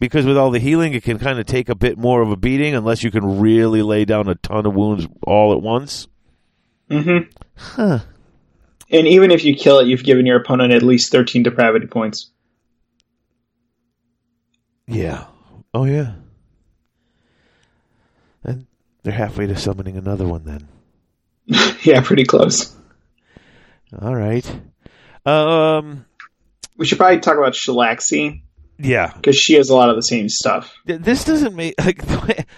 Because with all the healing, it can kind of take a bit more of a beating unless you can really lay down a ton of wounds all at once. Mm-hmm. Huh. And even if you kill it, you've given your opponent at least 13 depravity points. Yeah. Oh, yeah. And they're halfway to summoning another one then. Yeah, pretty close. All right. We should probably talk about Shalaxi. Yeah. Because she has a lot of the same stuff. This doesn't make... Like,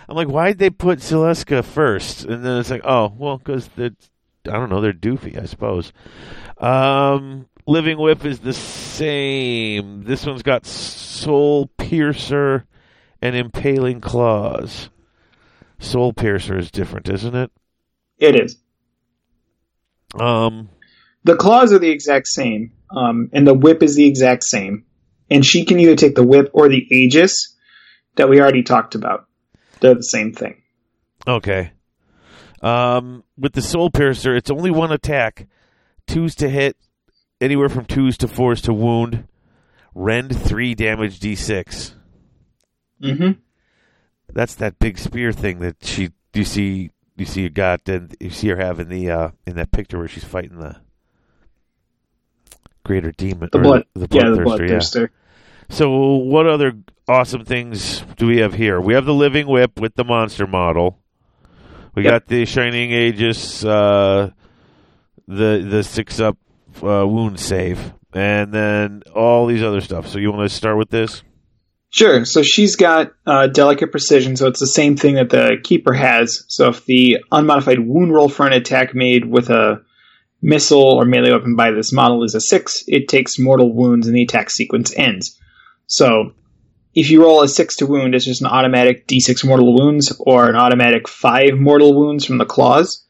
I'm like, why'd they put Syll Eske first? And then it's like, oh, well, because they're doofy, I suppose. Living Whip is the same. This one's got Soul Piercer and Impaling Claws. Soul Piercer is different, isn't it? It is. The claws are the exact same, and the whip is the exact same. And she can either take the whip or the Aegis that we already talked about. They're the same thing. Okay. With the Soul Piercer, it's only one attack. 2s to hit, anywhere from 2s to 4s to wound. Rend 3 damage d6. Mm-hmm. That's that big spear thing that you see you got, and you see her having in that picture where she's fighting the greater demon, the bloodthirster. So, what other awesome things do we have here? We have the Living Whip with the monster model. We got the Shining Aegis, the 6-up wound save, and then all these other stuff. So, you want to start with this? Sure. So she's got Delicate Precision, so it's the same thing that the Keeper has. So if the unmodified wound roll for an attack made with a missile or melee weapon by this model is a 6, it takes mortal wounds and the attack sequence ends. So if you roll a 6 to wound, it's just an automatic d6 mortal wounds or an automatic 5 mortal wounds from the claws.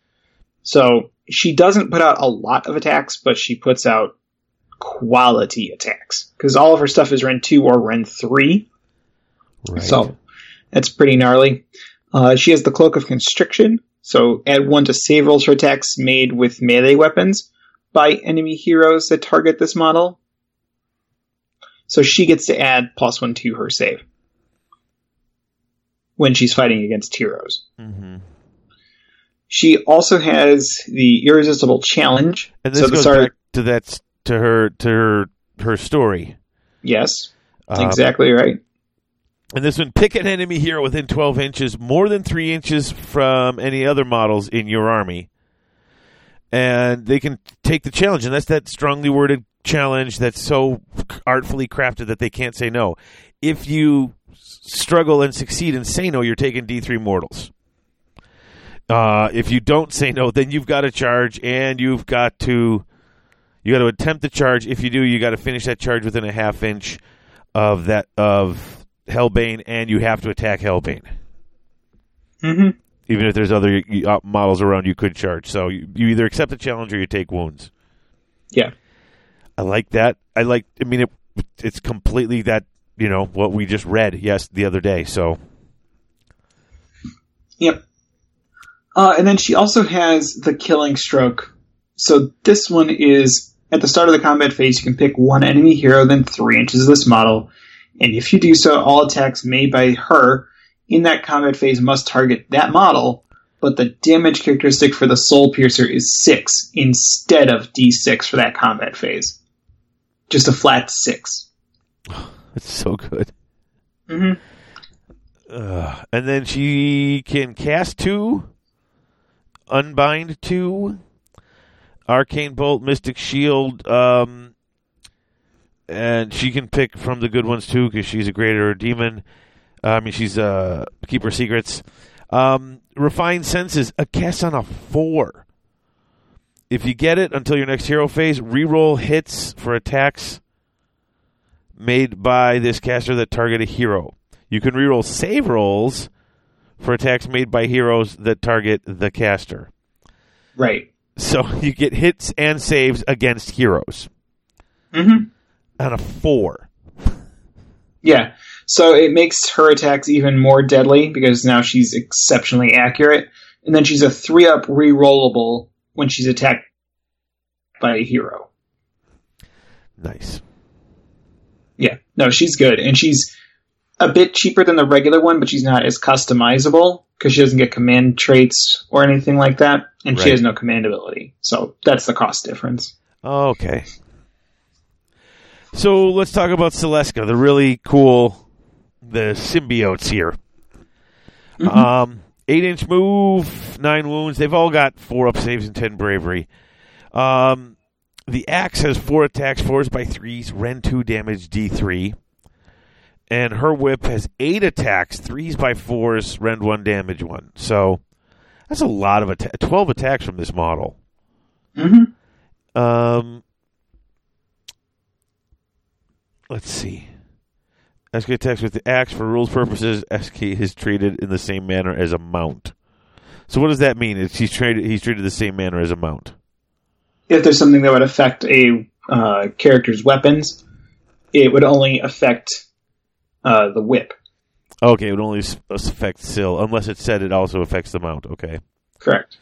So she doesn't put out a lot of attacks, but she puts out quality attacks, because all of her stuff is Rend 2 or Rend 3. Right. So that's pretty gnarly. She has the Cloak of Constriction, so add 1 to save rolls for attacks made with melee weapons, by enemy heroes that target this model. So she gets to add +1 to her save when she's fighting against heroes. Mm-hmm. She also has the Irresistible Challenge. And this goes back to that, to her story. Yes, exactly right. And this one, pick an enemy hero within 12 inches, more than 3 inches from any other models in your army. And they can take the challenge. And that's that strongly worded challenge that's so artfully crafted that they can't say no. If you struggle and succeed and say no, you're taking D3 mortals. If you don't say no, then you've got to charge, and you got to attempt the charge. If you do, you got to finish that charge within a half inch of Hellbane, and you have to attack Hellbane. Mm-hmm. Even if there's other models around, you could charge. So you either accept the challenge or you take wounds. Yeah, I like that. I mean, it's completely that, you know, what we just read the other day. So. Yep. And then she also has the Killing Stroke. So this one is, at the start of the combat phase, you can pick one enemy hero, then 3 inches of this model. And if you do so, all attacks made by her in that combat phase must target that model, but the damage characteristic for the Soul Piercer is 6 instead of D6 for that combat phase. Just a flat 6. That's so good. Mm-hmm. And then she can cast 2... Unbind 2, Arcane Bolt, Mystic Shield, and she can pick from the good ones too, because she's a great or a demon. She's a Keeper of Secrets. Refined Senses, a cast on a 4. If you get it until your next hero phase, reroll hits for attacks made by this caster that target a hero. You can reroll save rolls for attacks made by heroes that target the caster. Right. So you get hits and saves against heroes. Mm-hmm. On a 4. Yeah. So it makes her attacks even more deadly because now she's exceptionally accurate. And then she's a 3-up re-rollable when she's attacked by a hero. Nice. Yeah. No, she's good. And she's a bit cheaper than the regular one, but she's not as customizable because she doesn't get command traits or anything like that, and She has no command ability. So that's the cost difference. Okay. So let's talk about Syll Eske, the really cool, the symbiotes here. Mm-hmm. 8-inch move, 9 wounds. They've all got 4 up saves and 10 bravery. The Axe has 4 attacks, 4s by 3s, Ren 2 damage, D3. And her Whip has 8 attacks, 3s by 4s, rend 1, damage 1. So that's a lot of 12 attacks from this model. Mm-hmm. Let's see. Eske attacks with the Axe. For rules purposes, Eske is treated in the same manner as a mount. So what does that mean? He's treated the same manner as a mount. If there's something that would affect a character's weapons, it would only affect the whip. Okay, it would only affect Syll, unless it said it also affects the mount. Okay. Correct.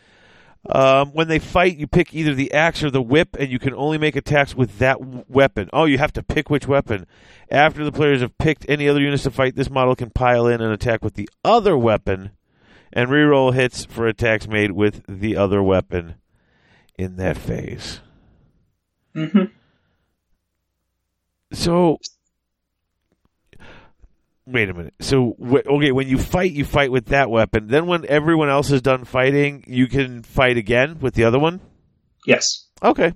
When they fight, you pick either the Axe or the Whip, and you can only make attacks with that weapon. Oh, you have to pick which weapon. After the players have picked any other units to fight, this model can pile in and attack with the other weapon, and reroll hits for attacks made with the other weapon in that phase. Mm-hmm. So... wait a minute. So, okay, when you fight with that weapon. Then when everyone else is done fighting, you can fight again with the other one? Yes. Okay.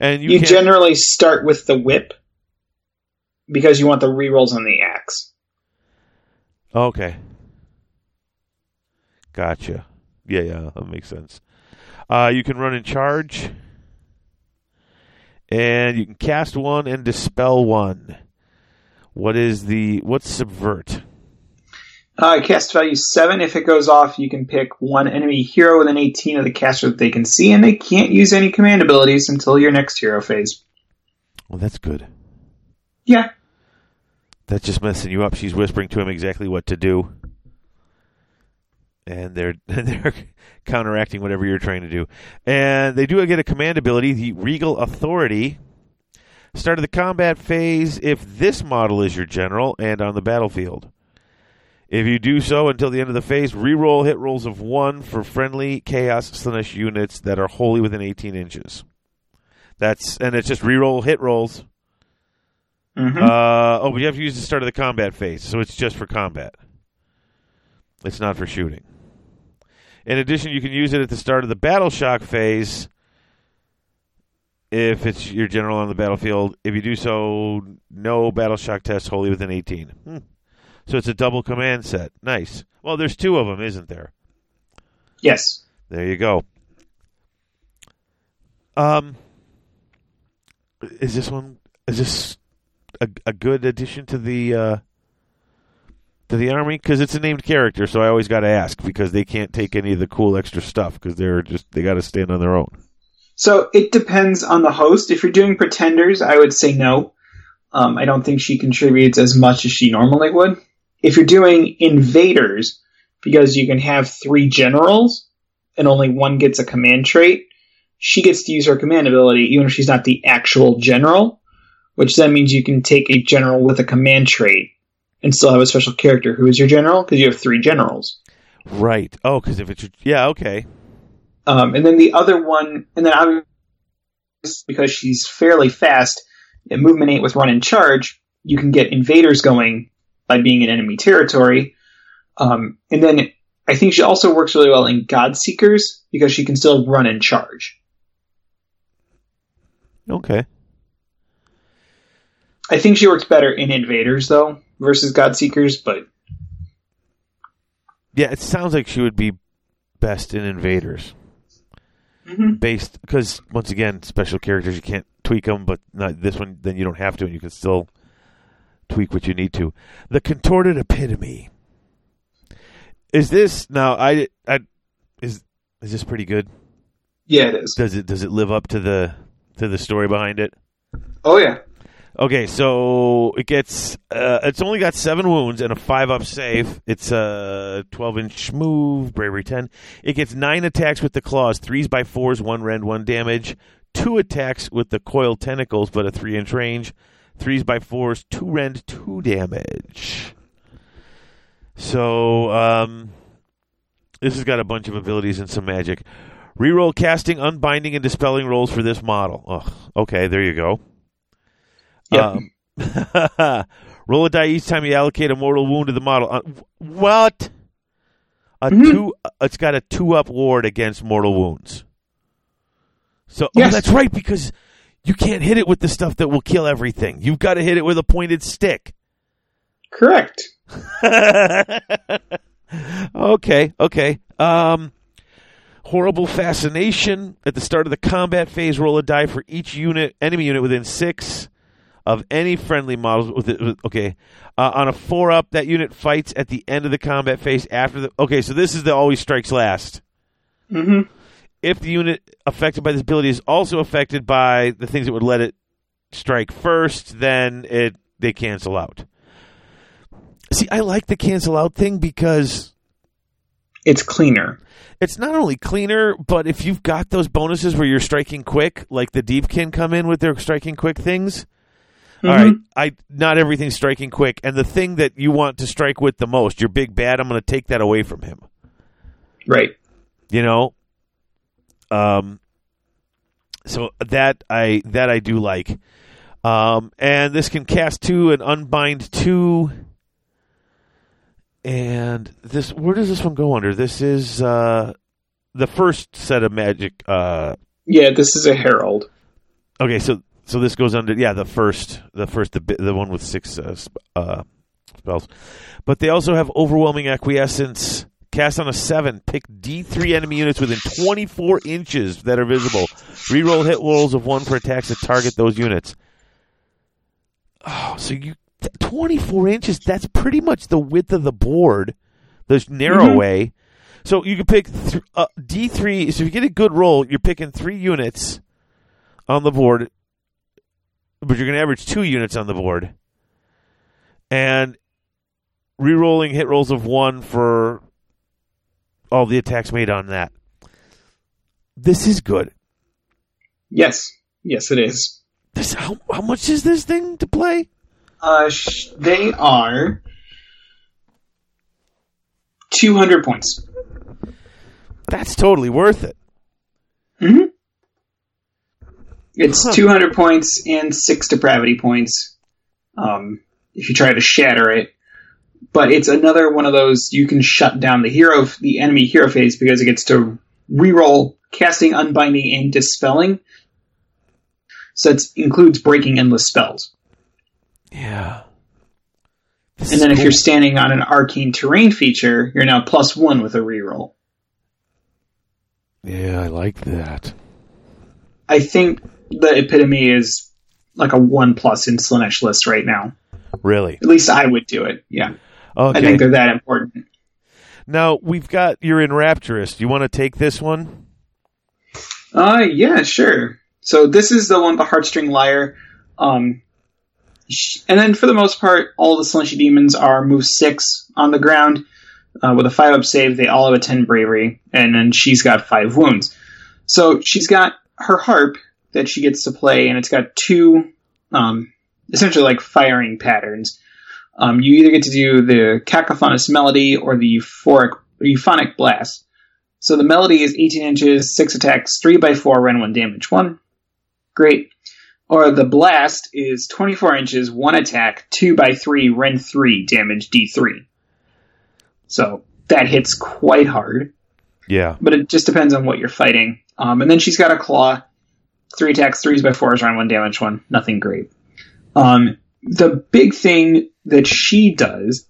And you generally start with the whip because you want the rerolls on the axe. Okay. Gotcha. Yeah, that makes sense. You can run and charge. And you can cast 1 and dispel 1. What's Subvert? Cast value 7. If it goes off, you can pick one enemy hero within 18 of the caster that they can see, and they can't use any command abilities until your next hero phase. Well, that's good. Yeah. That's just messing you up. She's whispering to him exactly what to do. and they're counteracting whatever you're trying to do. And they do get a command ability, the Regal Authority. Start of the combat phase if this model is your general and on the battlefield. If you do so until the end of the phase, reroll hit rolls of 1 for friendly Chaos Slaanesh units that are wholly within 18 inches. And it's just reroll hit rolls. Mm-hmm. But you have to use the start of the combat phase, so it's just for combat. It's not for shooting. In addition, you can use it at the start of the battle shock phase if it's your general on the battlefield. If you do so, no battle shock test wholly within 18. So it's a double command set. Nice. Well, there's two of them, isn't there? Yes. There you go. Is this a good addition to the army? Because it's a named character, so I always got to ask, because they can't take any of the cool extra stuff because they got to stand on their own. So it depends on the host. If you're doing Pretenders, I would say no. I don't think she contributes as much as she normally would. If you're doing Invaders, because you can have 3 generals and only one gets a command trait, she gets to use her command ability even if she's not the actual general, which then means you can take a general with a command trait and still have a special character who is your general, because you have 3 generals. Right. Oh, because if it's... Yeah, okay. And then the other one... And then obviously, because she's fairly fast... And movement 8 with run and charge, you can get Invaders going by being in enemy territory. And then I think she also works really well in Godseekers because she can still run and charge. Okay. I think she works better in Invaders, though, versus Godseekers, but... Yeah, it sounds like she would be best in Invaders. Mm-hmm. Based, because once again, special characters, you can't tweak them, but not this one, then you don't have to, and you can still tweak what you need to. The Contorted Epitome. Is this now? Is this pretty good? Yeah, it is. Does it live up to the story behind it? Oh yeah. Okay, so it gets it's only got 7 wounds and a 5-up save. It's a 12-inch move, bravery 10. It gets 9 attacks with the claws, 3s by 4s, 1 rend, 1 damage, 2 attacks with the coiled tentacles, but a 3-inch range, 3s by 4s, 2 rend, 2 damage. So this has got a bunch of abilities and some magic. Reroll casting, unbinding, and dispelling rolls for this model. Oh, okay, there you go. Yep. Roll a die each time you allocate a mortal wound to the model. What? It's got a 2-up ward against mortal wounds. So yes. Oh, that's right, because you can't hit it with the stuff that will kill everything. You've got to hit it with a pointed stick. Correct. Okay. Horrible fascination. At the start of the combat phase, roll a die for each enemy unit within 6. Of any friendly models on a 4-up, that unit fights at the end of the combat phase after the... Okay, so this is the always strikes last. Mm-hmm. If the unit affected by this ability is also affected by the things that would let it strike first, then they cancel out. See, I like the cancel out thing because... It's cleaner. It's not only cleaner, but if you've got those bonuses where you're striking quick, like the Deepkin come in with their striking quick things... All right, not everything's striking quick, and the thing that you want to strike with the most, your big bad, I'm going to take that away from him. Right. You know? So that I do like. And this can cast 2 and unbind 2. And this, where does this one go under? This is the first set of magic. Yeah, this is a herald. Okay, so this goes under, the one with 6 spells. But they also have Overwhelming Acquiescence. Cast on a 7. Pick D3 enemy units within 24 inches that are visible. Reroll hit rolls of 1 for attacks that target those units. Oh, so 24 inches, that's pretty much the width of the board, the narrow way. So you can pick D3. So if you get a good roll, you're picking 3 units on the board, but you're going to average 2 units on the board. And rerolling hit rolls of 1 for all the attacks made on that. This is good. Yes. Yes, it is. This, how much is this thing to play? They are 200 points. That's totally worth it. Mm-hmm. It's 200 points and 6 depravity points if you try to shatter it. But it's another one of those you can shut down the enemy hero phase because it gets to reroll casting, unbinding, and dispelling. So it includes breaking endless spells. Yeah. This and then if you're standing on an arcane terrain feature, you're now +1 with a reroll. Yeah, I like that. I think the Epitome is like a 1+ in Slaanesh list right now. Really? At least I would do it, yeah. Okay. I think they're that important. Now, we've got you're in Rapturous. Do you want to take this one? Yeah, sure. So this is the one, the Heartstring Lyre. And then for the most part, all the Slaanesh demons are move 6 on the ground. With a 5-up save, they all have a 10 bravery. And then she's got 5 wounds. So she's got her harp that she gets to play, and it's got 2... essentially like firing patterns. You either get to do the Cacophonous Melody or the Euphonic Blast. So the Melody is 18 inches, 6 attacks, 3x4, rend 1, damage 1. Great. Or the Blast is 24 inches, 1 attack, 2x3, rend 3, damage D3. So that hits quite hard. Yeah. But it just depends on what you're fighting. And then she's got a Claw, 3 attacks, 3x4, rend 1, damage 1. Nothing great. The big thing that she does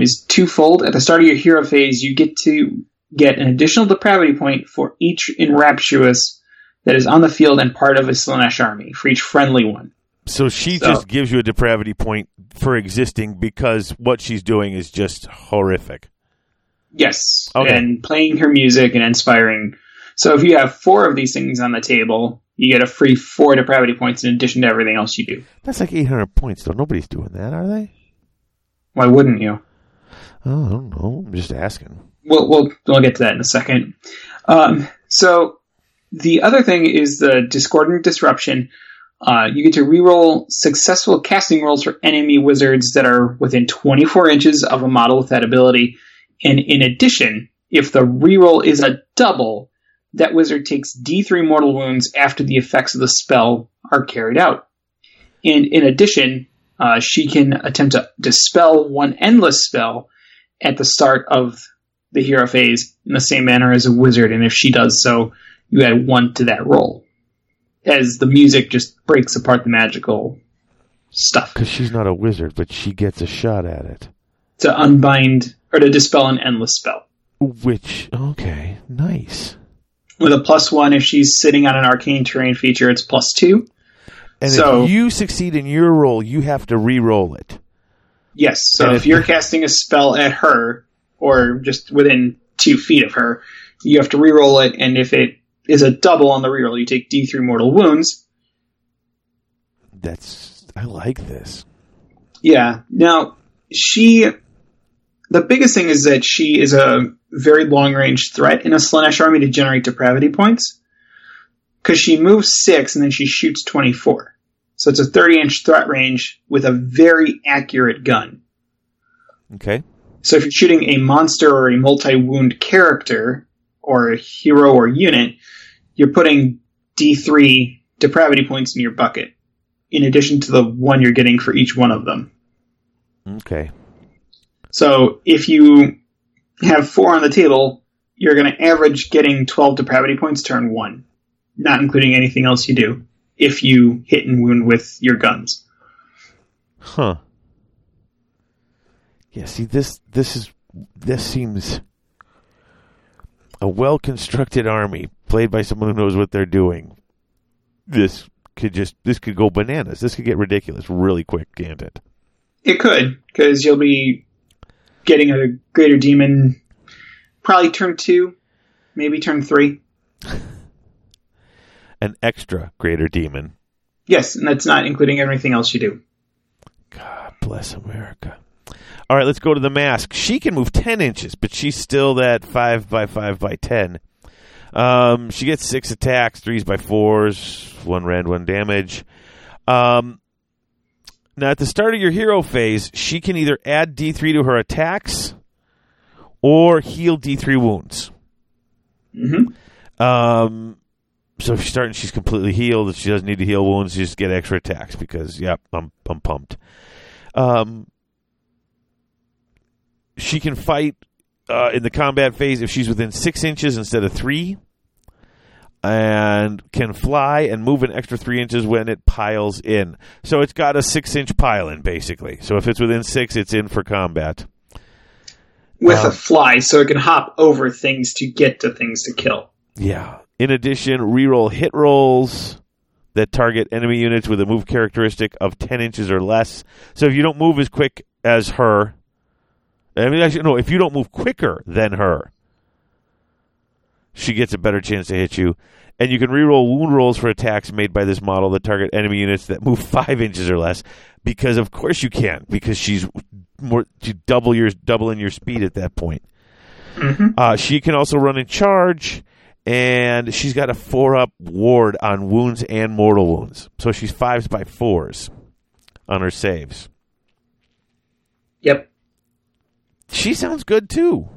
is twofold. At the start of your hero phase, you get to get an additional depravity point for each Enraptuous that is on the field and part of a Slaanesh army, for each friendly one. So she just gives you a depravity point for existing because what she's doing is just horrific. Yes, okay. And playing her music and inspiring. So if you have 4 of these things on the table... You get a free 4 depravity points in addition to everything else you do. That's like 800 points, though. Nobody's doing that, are they? Why wouldn't you? Oh, I don't know. I'm just asking. We'll get to that in a second. So the other thing is the Discordant Disruption. You get to reroll successful casting rolls for enemy wizards that are within 24 inches of a model with that ability. And in addition, if the reroll is a double... That wizard takes D3 mortal wounds after the effects of the spell are carried out. And in addition, she can attempt to dispel one endless spell at the start of the hero phase in the same manner as a wizard. And if she does so, you add 1 to that roll. As the music just breaks apart the magical stuff. Because she's not a wizard, but she gets a shot at it. To unbind, or to dispel an endless spell. Which, okay, nice. With a +1, if she's sitting on an arcane terrain feature, it's +2. And so, if you succeed in your roll, you have to re-roll it. Yes, so if you're casting a spell at her, or just within 2 feet of her, you have to re-roll it, and if it is a double on the re-roll, you take D3 mortal wounds. I like this. Yeah. Now, the biggest thing is that she is a very long-range threat in a Slaanesh army to generate depravity points. Because she moves 6 and then she shoots 24. So it's a 30-inch threat range with a very accurate gun. Okay. So if you're shooting a monster or a multi-wound character, or a hero or unit, you're putting D3 depravity points in your bucket. In addition to the 1 you're getting for each one of them. Okay. So if you have 4 on the table, you're going to average getting 12 depravity points turn 1, not including anything else you do, if you hit and wound with your guns. Huh. Yeah, see, this seems a well-constructed army played by someone who knows what they're doing. This could go bananas. This could get ridiculous really quick, can't it? It could, because you'll be getting a greater demon probably turn 2, maybe turn 3. An extra greater demon. Yes, and that's not including everything else you do. God bless America. All right, let's go to the Mask. She can move 10 inches, but she's still that 5x5x10. She gets 6 attacks, 3s by 4s, 1 rend, 1 damage. Now, at the start of your hero phase, she can either add D3 to her attacks or heal D3 wounds. Mm-hmm. So if she's starting, she's completely healed. If she doesn't need to heal wounds, you just get extra attacks because, yeah, I'm pumped. She can fight in the combat phase if she's within 6 inches instead of 3, and can fly and move an extra 3 inches when it piles in. So it's got a 6-inch pile in, basically. So if it's within 6, it's in for combat. With a fly, so it can hop over things to get to things to kill. Yeah. In addition, reroll hit rolls that target enemy units with a move characteristic of 10 inches or less. So if you don't move as quick as her... I mean, actually, no, if you don't move quicker than her, she gets a better chance to hit you. And you can reroll wound rolls for attacks made by this model that target enemy units that move 5 inches or less, because of course you can, because she's more, she's doubling your speed at that point. Mm-hmm. She can also run in charge, and she's got a 4-up ward on wounds and mortal wounds. So she's 5s by 4s on her saves. Yep. She sounds good, too.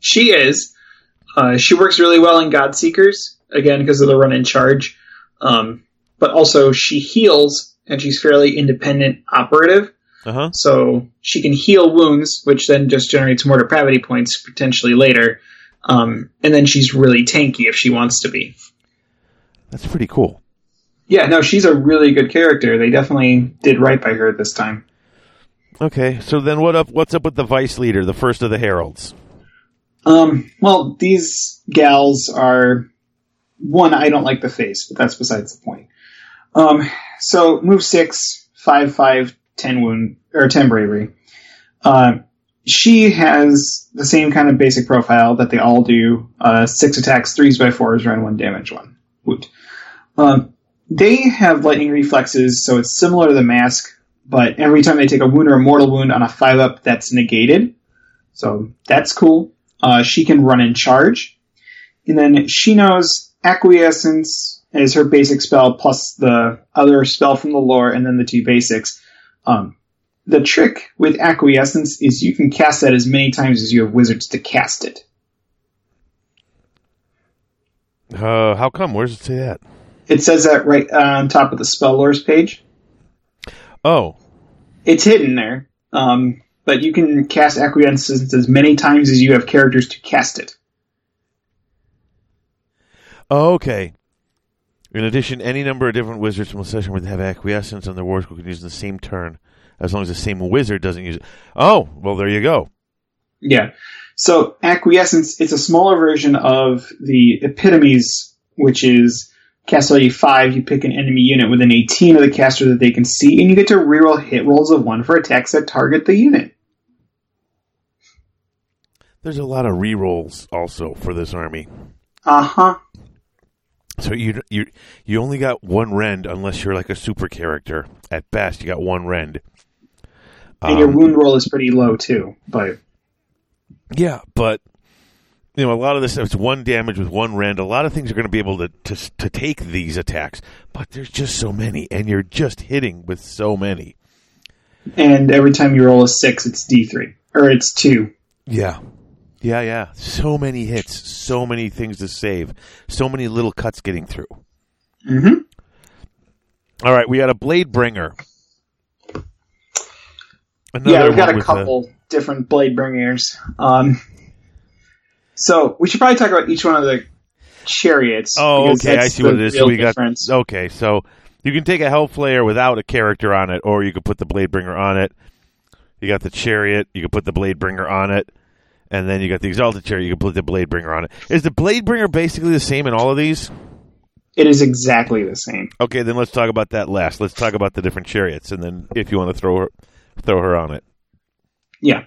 She is. She works really well in Godseekers, again, because of the run in charge. But also, she heals, and she's fairly independent operative. Uh-huh. So she can heal wounds, which then just generates more depravity points, potentially later. And then she's really tanky if she wants to be. That's pretty cool. Yeah, no, she's a really good character. They definitely did right by her this time. Okay, so then what's up with the Vice Leader, the first of the Heralds? Well, these gals are... One, I don't like the face, but that's besides the point. So, move 6, 5, 10 wound, or 10 bravery. She has the same kind of basic profile that they all do. 6 attacks, 3s by 4s, rend 1 damage 1. Woot. They have lightning reflexes, so it's similar to the Mask, but every time they take a wound or a mortal wound on a 5-up, that's negated. So that's cool. She can run in charge. And then she knows Acquiescence is her basic spell plus the other spell from the lore and then the 2 basics. The trick with Acquiescence is you can cast that as many times as you have wizards to cast it. How come? Where does it say that? It says that right on top of the spell lores page. Oh. It's hidden there, but you can cast Acquiescence as many times as you have characters to cast it. Oh, okay. In addition, any number of different wizards from a session would have Acquiescence on their war school can use in the same turn, as long as the same wizard doesn't use it. Oh, well, there you go. Yeah. So, Acquiescence, it's a smaller version of the Epitomes, which is... Cast value 5, you pick an enemy unit within 18 of the caster that they can see, and you get to reroll hit rolls of 1 for attacks that target the unit. There's a lot of rerolls also for this army. Uh-huh. So you only got 1 rend unless you're like a super character. At best, you got 1 rend. And your wound roll is pretty low too, but... Yeah, but... You know, a lot of this stuff, it's 1 damage with 1 rend. A lot of things are going to be able to take these attacks. But there's just so many, and you're just hitting with so many. And every time you roll a 6, it's D3. Or it's 2. Yeah. Yeah, yeah. So many hits. So many things to save. So many little cuts getting through. Mm-hmm. All right, we got a Bladebringer. Yeah, we've got a couple different Bladebringers. So we should probably talk about each one of the chariots. Oh, okay. I see what it is. So we got, okay, so you can take a Hellflayer without a character on it, or you can put the Bladebringer on it. You got the chariot. You can put the Bladebringer on it. And then you got the Exalted Chariot. You can put the Bladebringer on it. Is the Bladebringer basically the same in all of these? It is exactly the same. Okay, then let's talk about that last. Let's talk about the different chariots, and then if you want to throw her on it. Yeah.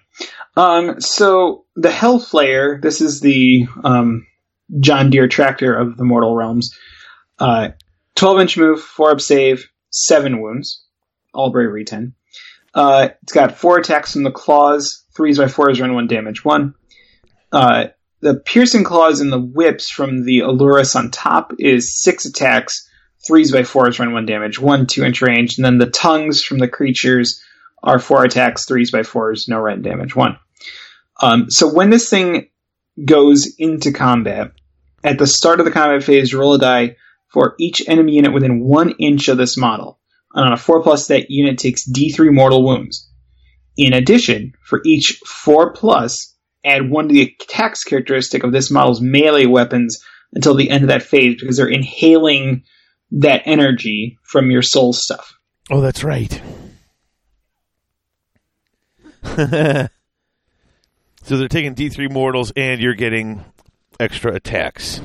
So the Hellflayer, this is the John Deere tractor of the mortal realms. 12-inch move, 4-up save, 7 wounds, all bravery 10. It's got 4 attacks from the claws, 3s by 4s, run 1 damage 1. The piercing claws and the whips from the Allurus on top is 6 attacks, 3s by 4s, run 1 damage 1, 2-inch range, and then the tongues from the creatures are 4 attacks, 3s by 4s, no rend damage 1. So when this thing goes into combat, at the start of the combat phase, roll a die for each enemy unit within 1 inch of this model. And on a 4+, that unit takes D3 mortal wounds. In addition, for each 4+, add 1 to the attack's characteristic of this model's melee weapons until the end of that phase, because they're inhaling that energy from your soul stuff. Oh, that's right. So they're taking D3 mortals, and you're getting extra attacks.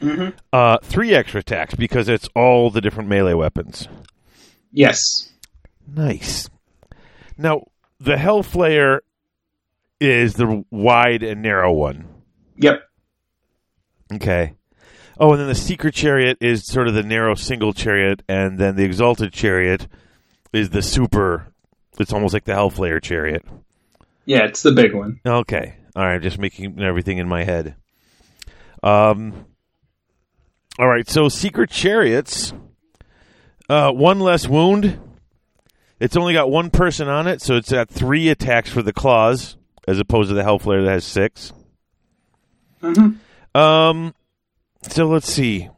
Mm-hmm. 3 extra attacks, because it's all the different melee weapons. Yes. Nice. Now, the Hellflayer is the wide and narrow one. Yep. Okay. Oh, and then the Seeker Chariot is sort of the narrow single chariot, and then the Exalted Chariot is the super... It's almost like the Hellflayer Chariot. Yeah, it's the big one. Okay. All right, just making everything in my head. All right, so Seeker Chariots, 1 less wound. It's only got 1 person on it, so it's at 3 attacks for the claws, as opposed to the Hellflayer that has 6. Mm-hmm. So let's see.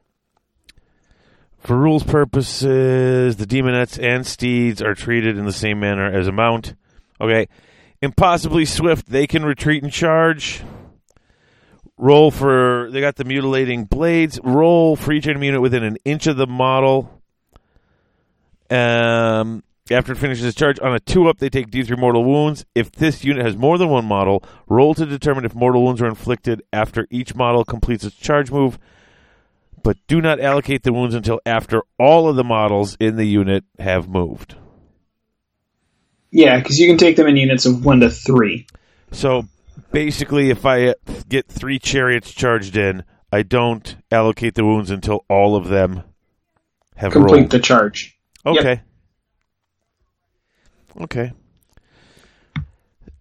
For rules purposes, the Demonettes and Steeds are treated in the same manner as a mount. Okay. Impossibly swift, they can retreat and charge. Roll for... They got the mutilating blades. Roll for each enemy unit within an inch of the model. After it finishes its charge, on a 2-up, they take D3 mortal wounds. If this unit has more than 1 model, roll to determine if mortal wounds are inflicted after each model completes its charge move, but do not allocate the wounds until after all of the models in the unit have moved. Yeah, because you can take them in units of 1 to 3. So... Basically, if I get 3 chariots charged in, I don't allocate the wounds until all of them have rolled. Complete the charge. Okay. Yep. Okay.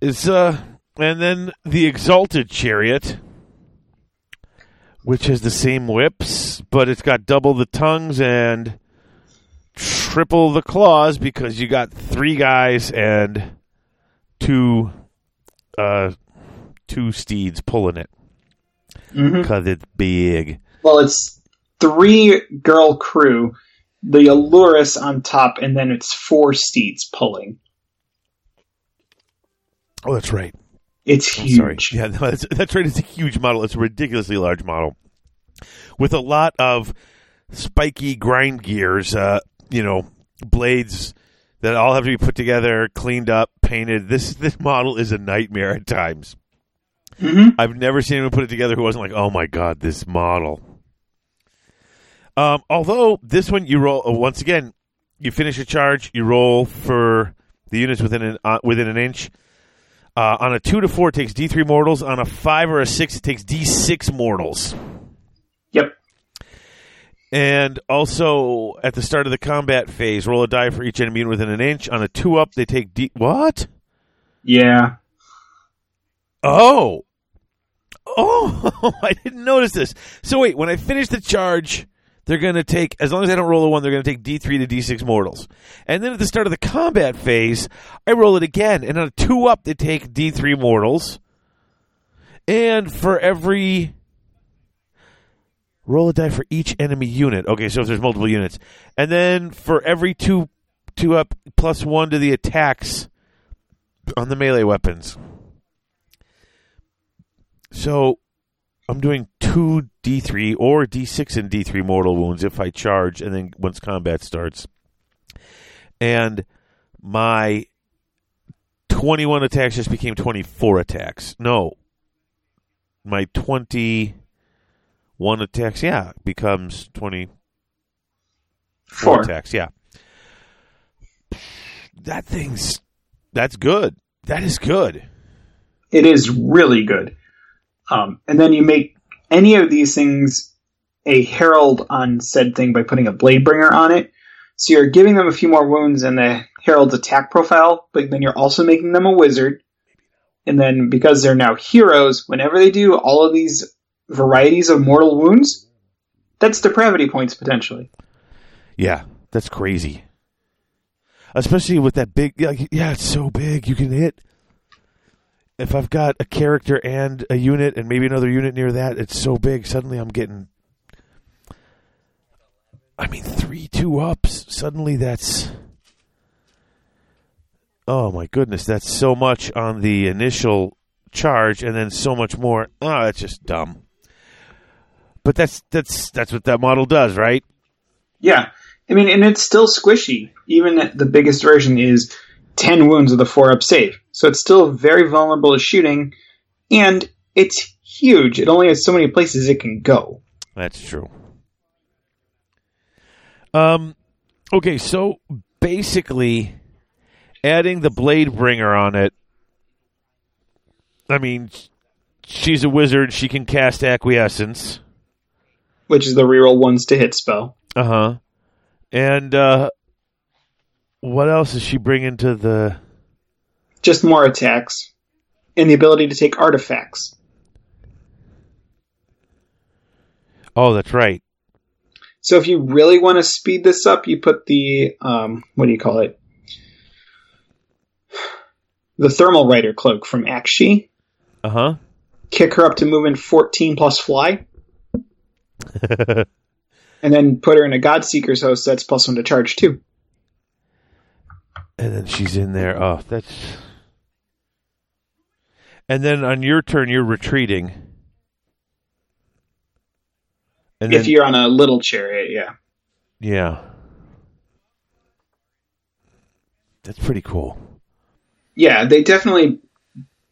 It's and then the Exalted Chariot, which has the same whips, but it's got double the tongues and triple the claws, because you got 3 guys and 2 steeds pulling it. Mm-hmm. Because it's big. Well, it's 3 girl crew, the Allurus on top, and then it's 4 steeds pulling. Oh, that's right. It's huge. Sorry. Yeah, no, that's right. It's a huge model. It's a ridiculously large model. With a lot of spiky grind gears, blades that all have to be put together, cleaned up, painted. This model is a nightmare at times. Mm-hmm. I've never seen anyone put it together who wasn't like, oh my god, this model. Although, this one you roll, once again, you finish a charge, you roll for the units within an inch. On a 2 to 4, it takes D3 mortals. On a 5 or a 6, it takes D6 mortals. Yep. And also, at the start of the combat phase, roll a die for each enemy within an inch. On a 2-up, they take D... What? Yeah. Oh, I didn't notice this. So wait, when I finish the charge, they're going to take, as long as I don't roll a 1, they're going to take D3 to D6 mortals. And then at the start of the combat phase, I roll it again. And on a 2-up, they take D3 mortals. And for every... Roll a die for each enemy unit. Okay, so if there's multiple units. And then for every 2-up, plus 1 to the attacks on the melee weapons. So, I'm doing 2 D3 or D6 and D3 mortal wounds if I charge, and then once combat starts. And my 21 attacks just became 24 attacks. No. My 21 attacks, yeah, becomes 24 attacks, yeah. That's good. That is good. It is really good. And then you make any of these things a herald on said thing by putting a Bladebringer on it. So you're giving them a few more wounds, and the Herald's attack profile, but then you're also making them a wizard. And then because they're now heroes, whenever they do all of these varieties of mortal wounds, that's depravity points potentially. Yeah, that's crazy. Especially with that big, yeah, it's so big. You can hit. If I've got a character and a unit and maybe another unit near that, it's so big. Suddenly I'm getting, 3 2-ups. Suddenly that's, oh my goodness, that's so much on the initial charge and then so much more. Oh, that's just dumb. But that's what that model does, right? Yeah. And it's still squishy. Even at the biggest version is 10 wounds with a 4-up save. So it's still very vulnerable to shooting, and it's huge. It only has so many places it can go. That's true. Okay, so basically adding the Bladebringer on it, she's a wizard. She can cast Acquiescence. Which is the reroll ones to hit spell. Uh-huh. And what else is she bringing to the... Just more attacks. And the ability to take artifacts. Oh, that's right. So if you really want to speed this up, you put the... The Thermal Rider Cloak from Akshi. Uh-huh. Kick her up to movement 14 plus fly. And then put her in a Godseekers host that's plus 1 to charge 2. And then she's in there. Oh, that's... And then on your turn, you're retreating. And if you're on a little chariot, yeah. Yeah. That's pretty cool. Yeah, they definitely...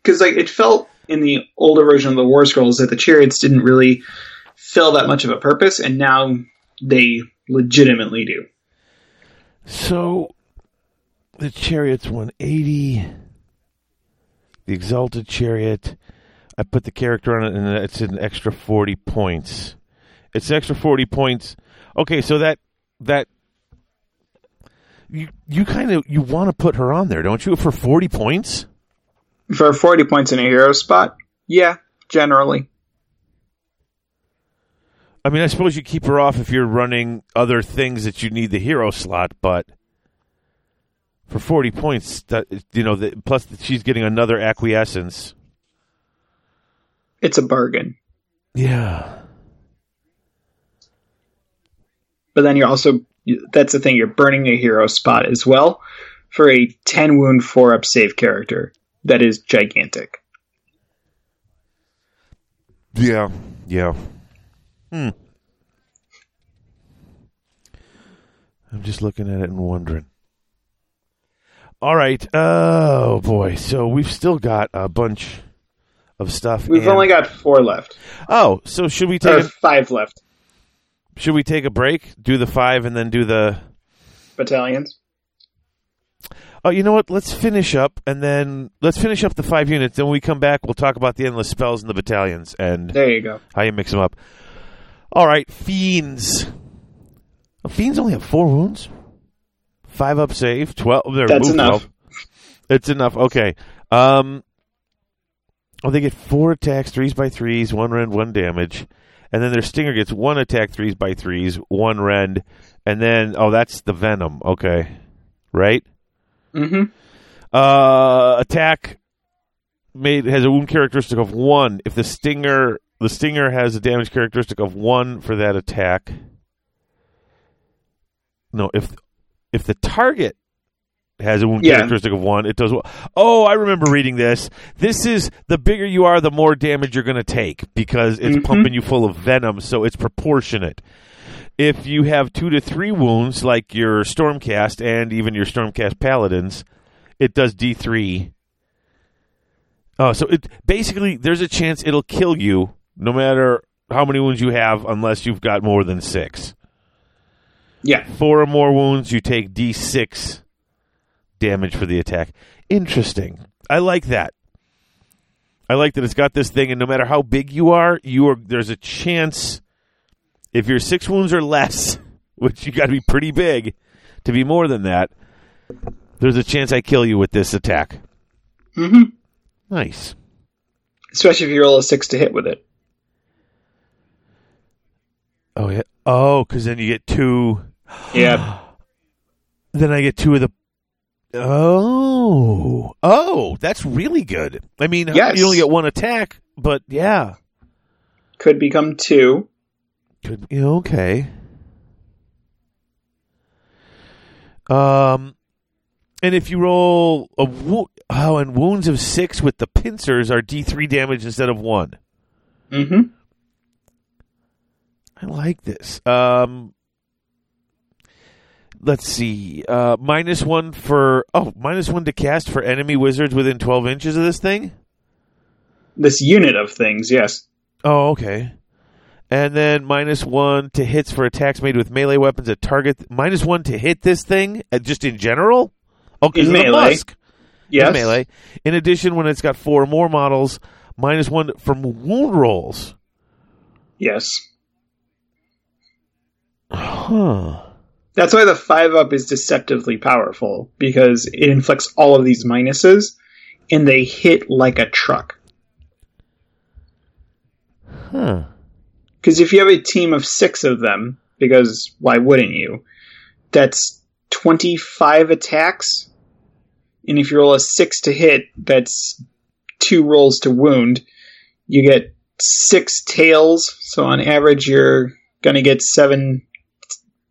Because it felt in the older version of the War Scrolls that the chariots didn't really fill that much of a purpose, and now they legitimately do. So... The Chariot's 180. The Exalted Chariot. I put the character on it, and it's an extra 40 points. It's an extra 40 points. Okay, so that you want to put her on there, don't you? For 40 points? For 40 points in a hero spot? Yeah, generally. I suppose you keep her off if you're running other things that you need the hero slot, but... For 40 points, plus she's getting another Acquiescence. It's a bargain. Yeah. But then you're also, that's the thing, you're burning a hero spot as well for a 10 wound 4-up save character. That is gigantic. Yeah, yeah. I'm just looking at it and wondering. All right. Oh, boy. So we've still got a bunch of stuff. We've only got 4 left. Oh, so should we take... 5 left. Should we take a break, do the 5, and then do the... Battalions? Oh, you know what? Let's finish up, and then... Let's finish up the 5 units. Then when we come back, we'll talk about the endless spells and the battalions and... There you go. How you mix them up. All right. Fiends. Well, Fiends only have 4 wounds. 5-up save, 12. That's enough. 12. It's enough. Okay. They get 4 attacks, 3s by 3s, 1 rend, 1 damage, and then their stinger gets 1 attack, 3s by 3s, 1 rend, and then that's the venom. Okay, right. Mm-hmm. Attack has a wound characteristic of 1. If the stinger has a damage characteristic of 1 for that attack. No, If the target has a wound characteristic of 1, it does well. Oh, I remember reading this. This is, the bigger you are, the more damage you're going to take because it's pumping you full of venom, so it's proportionate. If you have 2 to 3 wounds, like your Stormcast and even your Stormcast Paladins, it does D3. So it basically, there's a chance it'll kill you no matter how many wounds you have unless you've got more than 6. Yeah. 4 or more wounds, you take D6 damage for the attack. Interesting. I like that. I like that it's got this thing, and no matter how big you are, there's a chance, if you're 6 wounds or less, which you got to be pretty big to be more than that, there's a chance I kill you with this attack. Mm-hmm. Nice. Especially if you roll a 6 to hit with it. Oh, yeah. Oh, because then you get 2. Yeah. Then I get 2 of the... Oh. Oh, that's really good. I mean, yes. You only get 1 attack, but yeah. Could become 2. Could be... Okay. And if you roll a and wounds of 6 with the pincers are D3 damage instead of 1. Mm-hmm. I like this. Let's see. Minus one to cast for enemy wizards within 12 inches of this thing? This unit of things, yes. Oh, okay. And then -1 to hits for attacks made with melee weapons at target. -1 to hit this thing, just in general? Okay, in melee. Musk. Yes. In melee. In addition, when it's got 4 or more models, -1 from wound rolls. Yes. Huh. That's why the 5-up is deceptively powerful, because it inflicts all of these minuses, and they hit like a truck. Huh. Because if you have a team of 6 of them, because why wouldn't you? That's 25 attacks. And if you roll a 6 to hit, that's 2 rolls to wound. You get 6 tails, so on average you're going to get 7,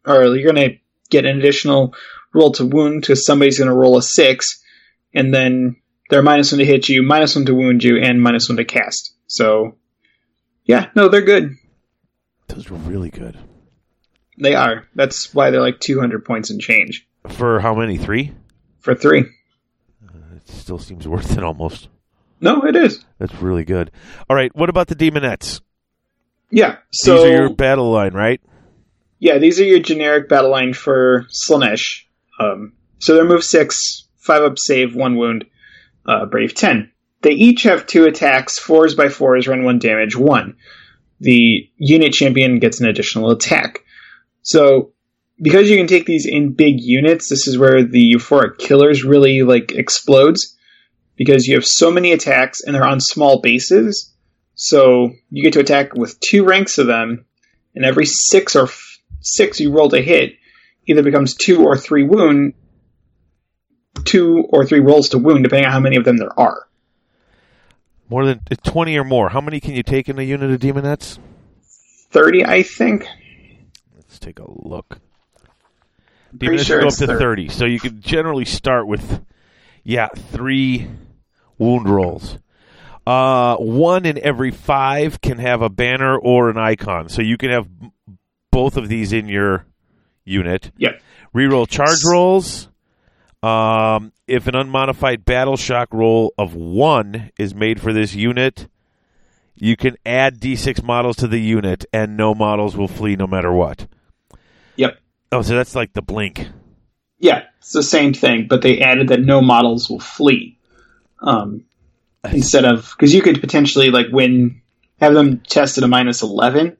or you're going to get an additional roll to wound because somebody's going to roll a 6, and then they're -1 to hit you, -1 to wound you, and -1 to cast. So, yeah, no, they're good. Those were really good. They are. That's why they're like 200 points and change. For how many? 3? For 3. It still seems worth it almost. No, it is. That's really good. All right, what about the Demonettes? Yeah, so... These are your battle line, right? Yeah, these are your generic battle line for Slaanesh. So they're move 6, 5-up save, 1 wound, brave 10. They each have 2 attacks, 4s by 4s, run 1 damage, 1. The unit champion gets an additional attack. So, because you can take these in big units, this is where the Euphoric Killers really, explodes. Because you have so many attacks, and they're on small bases. So, you get to attack with 2 ranks of them, and every 6 you roll to hit either becomes 2 or 3 rolls to wound, depending on how many of them there are. More than 20 or more. How many can you take in a unit of Demonettes? 30, I think. Let's take a look. Demonettes go up to 30, so you can generally start with, 3 wound rolls. 1 in every 5 can have a banner or an icon, so you can have both of these in your unit. Yep. Reroll charge rolls. If an unmodified battle shock roll of 1 is made for this unit, you can add D6 models to the unit, and no models will flee no matter what. Yep. Oh, so that's like the blink. Yeah, it's the same thing, but they added that no models will flee. Instead of... Because you could potentially, have them tested a -11,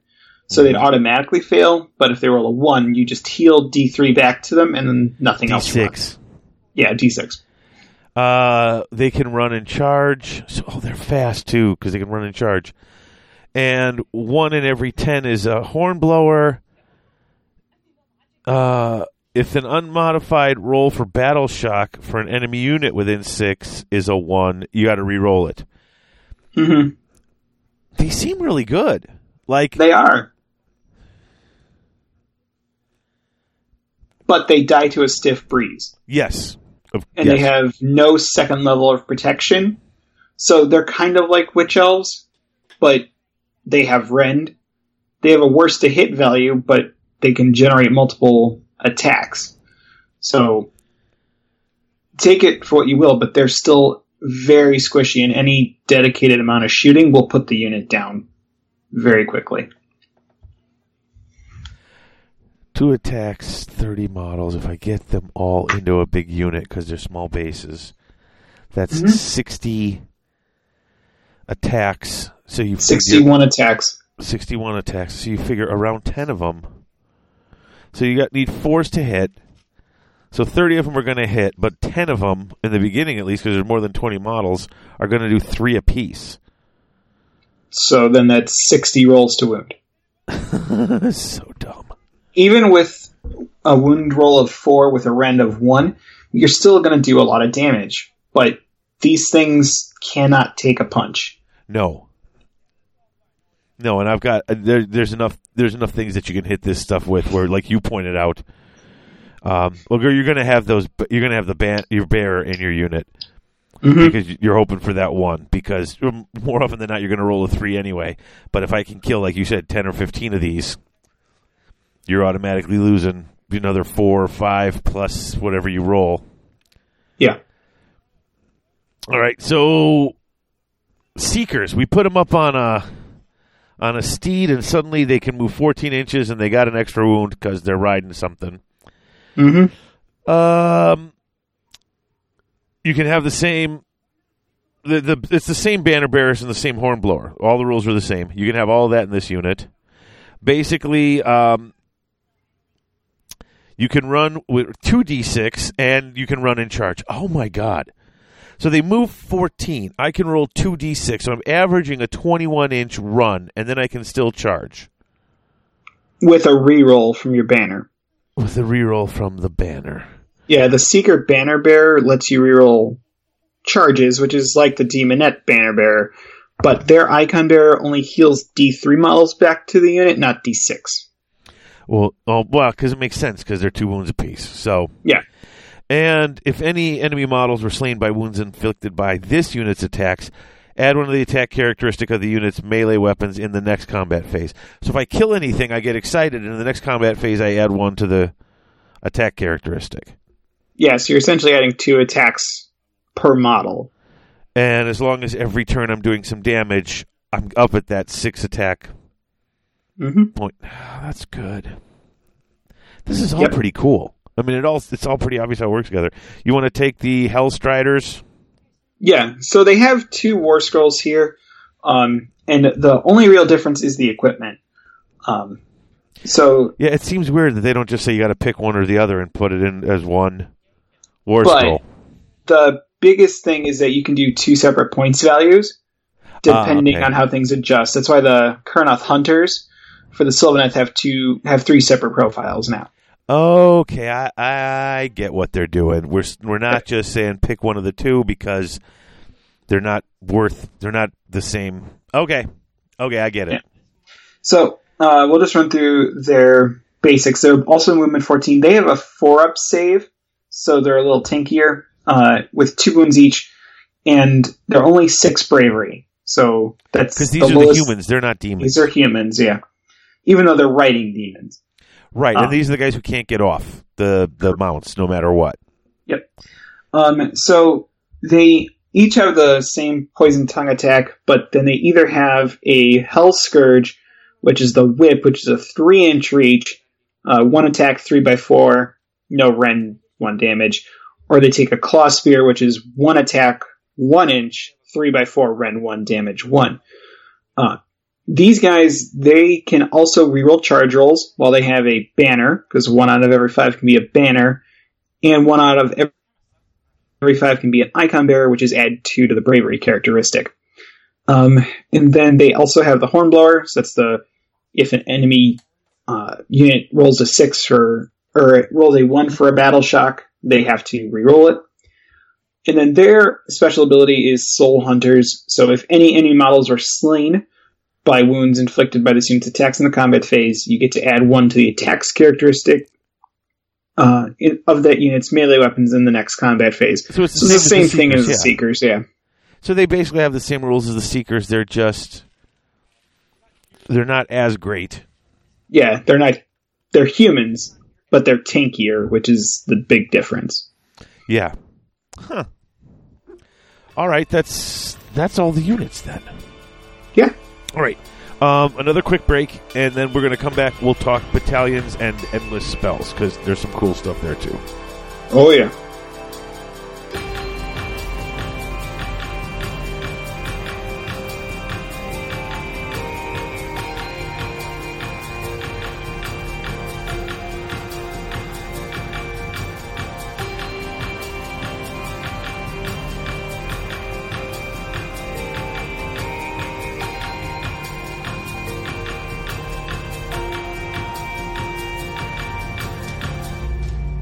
so they'd automatically fail, but if they roll a 1, you just heal D3 back to them, and then nothing else. D6. Yeah, D6. They can run and charge. So, they're fast, too, because they can run and charge. And 1 in every 10 is a hornblower. If an unmodified roll for battle shock for an enemy unit within 6 is a 1, you got to re-roll it. Mm-hmm. They seem really good. They are. But they die to a stiff breeze. Yes. And they have no second level of protection, so they're kind of like witch elves, but they have rend. They have a worse to hit value, but they can generate multiple attacks. So take it for what you will, but they're still very squishy, and any dedicated amount of shooting will put the unit down very quickly. 2 attacks, 30 models. If I get them all into a big unit, because they're small bases, that's 60 attacks. So you 61 figure, attacks. 61 attacks. So you figure around 10 of them. So you need 4s to hit. So 30 of them are going to hit, but 10 of them, in the beginning at least, because there's more than 20 models, are going to do 3 apiece. So then that's 60 rolls to wound. That's so dumb. Even with a wound roll of 4 with a rend of 1, you're still going to do a lot of damage. But these things cannot take a punch. No. No, and I've got there's enough things that you can hit this stuff with where, like you pointed out, you're going to have those. You're going to have your bearer in your unit because you're hoping for that one. Because more often than not, you're going to roll a 3 anyway. But if I can kill, like you said, 10 or 15 of these, you're automatically losing another 4 or 5 plus whatever you roll. Yeah. All right, so Seekers, we put them up on a steed, and suddenly they can move 14 inches, and they got an extra wound because they're riding something. Mm-hmm. You can have the same. It's the same banner bearers and the same hornblower. All the rules are the same. You can have all that in this unit. Basically, you can run with 2d6, and you can run in charge. Oh my god. So they move 14. I can roll 2d6. So I'm averaging a 21-inch run, and then I can still charge. With a reroll from your banner. With a reroll from the banner. Yeah, the Seeker Banner Bearer lets you reroll charges, which is like the Demonette Banner Bearer, but their Icon Bearer only heals D3 models back to the unit, not D6. Well, because it makes sense, because they're 2 wounds apiece. So yeah. And if any enemy models were slain by wounds inflicted by this unit's attacks, add one of the attack characteristic of the unit's melee weapons in the next combat phase. So if I kill anything, I get excited, and in the next combat phase, I add 1 to the attack characteristic. Yeah, so you're essentially adding 2 attacks per model. And as long as every turn I'm doing some damage, I'm up at that 6 attack point. Oh, that's good. This is all pretty cool. I mean, it's all pretty obvious how it works together. You want to take the Hellstriders? Yeah, so they have 2 War Scrolls here, and the only real difference is the equipment. Yeah, it seems weird that they don't just say you got to pick one or the other and put it in as one War Scroll. The biggest thing is that you can do 2 separate points values, depending on how things adjust. That's why the Kurnoth Hunters for the Sylvaneth have 3 separate profiles now. Okay, I get what they're doing. We're not just saying pick one of the 2 because they're not the same. Okay, I get it. Yeah. So we'll just run through their basics. They're also in movement 14. They have a 4-up save, so they're a little tankier with 2 wounds each, and they're only 6 bravery. So that's because these are the humans. They're not demons. These are humans. Yeah, even though they're riding demons. Right, and these are the guys who can't get off the mounts no matter what. Yep. So they each have the same poison tongue attack, but then they either have a Hell Scourge, which is the whip, which is a 3-inch reach, 1 attack, 3x4, no rend, 1 damage, or they take a Claw Spear, which is 1 attack, 1 inch, 3x4, rend, 1 damage, 1. These guys, they can also reroll charge rolls while they have a banner, because 1 out of every 5 can be a banner, and 1 out of every 5 can be an Icon Bearer, which is add 2 to the bravery characteristic. And then they also have the Hornblower, so that's the if an enemy unit rolls a 6 or rolls a 1 for a battle shock, they have to reroll it. And then their special ability is Soul Hunters, so if any enemy models are slain by wounds inflicted by this unit's attacks in the combat phase, you get to add 1 to the attacks characteristic of that unit's melee weapons in the next combat phase. So it's the same thing as the Seekers, yeah. So they basically have the same rules as the Seekers, they're just... they're not as great. Yeah, they're not... they're humans, but they're tankier, which is the big difference. Yeah. Huh. Alright, that's all the units then. Yeah. All right, another quick break, and then we're going to come back. We'll talk battalions and endless spells, because there's some cool stuff there, too. Oh, yeah.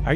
Are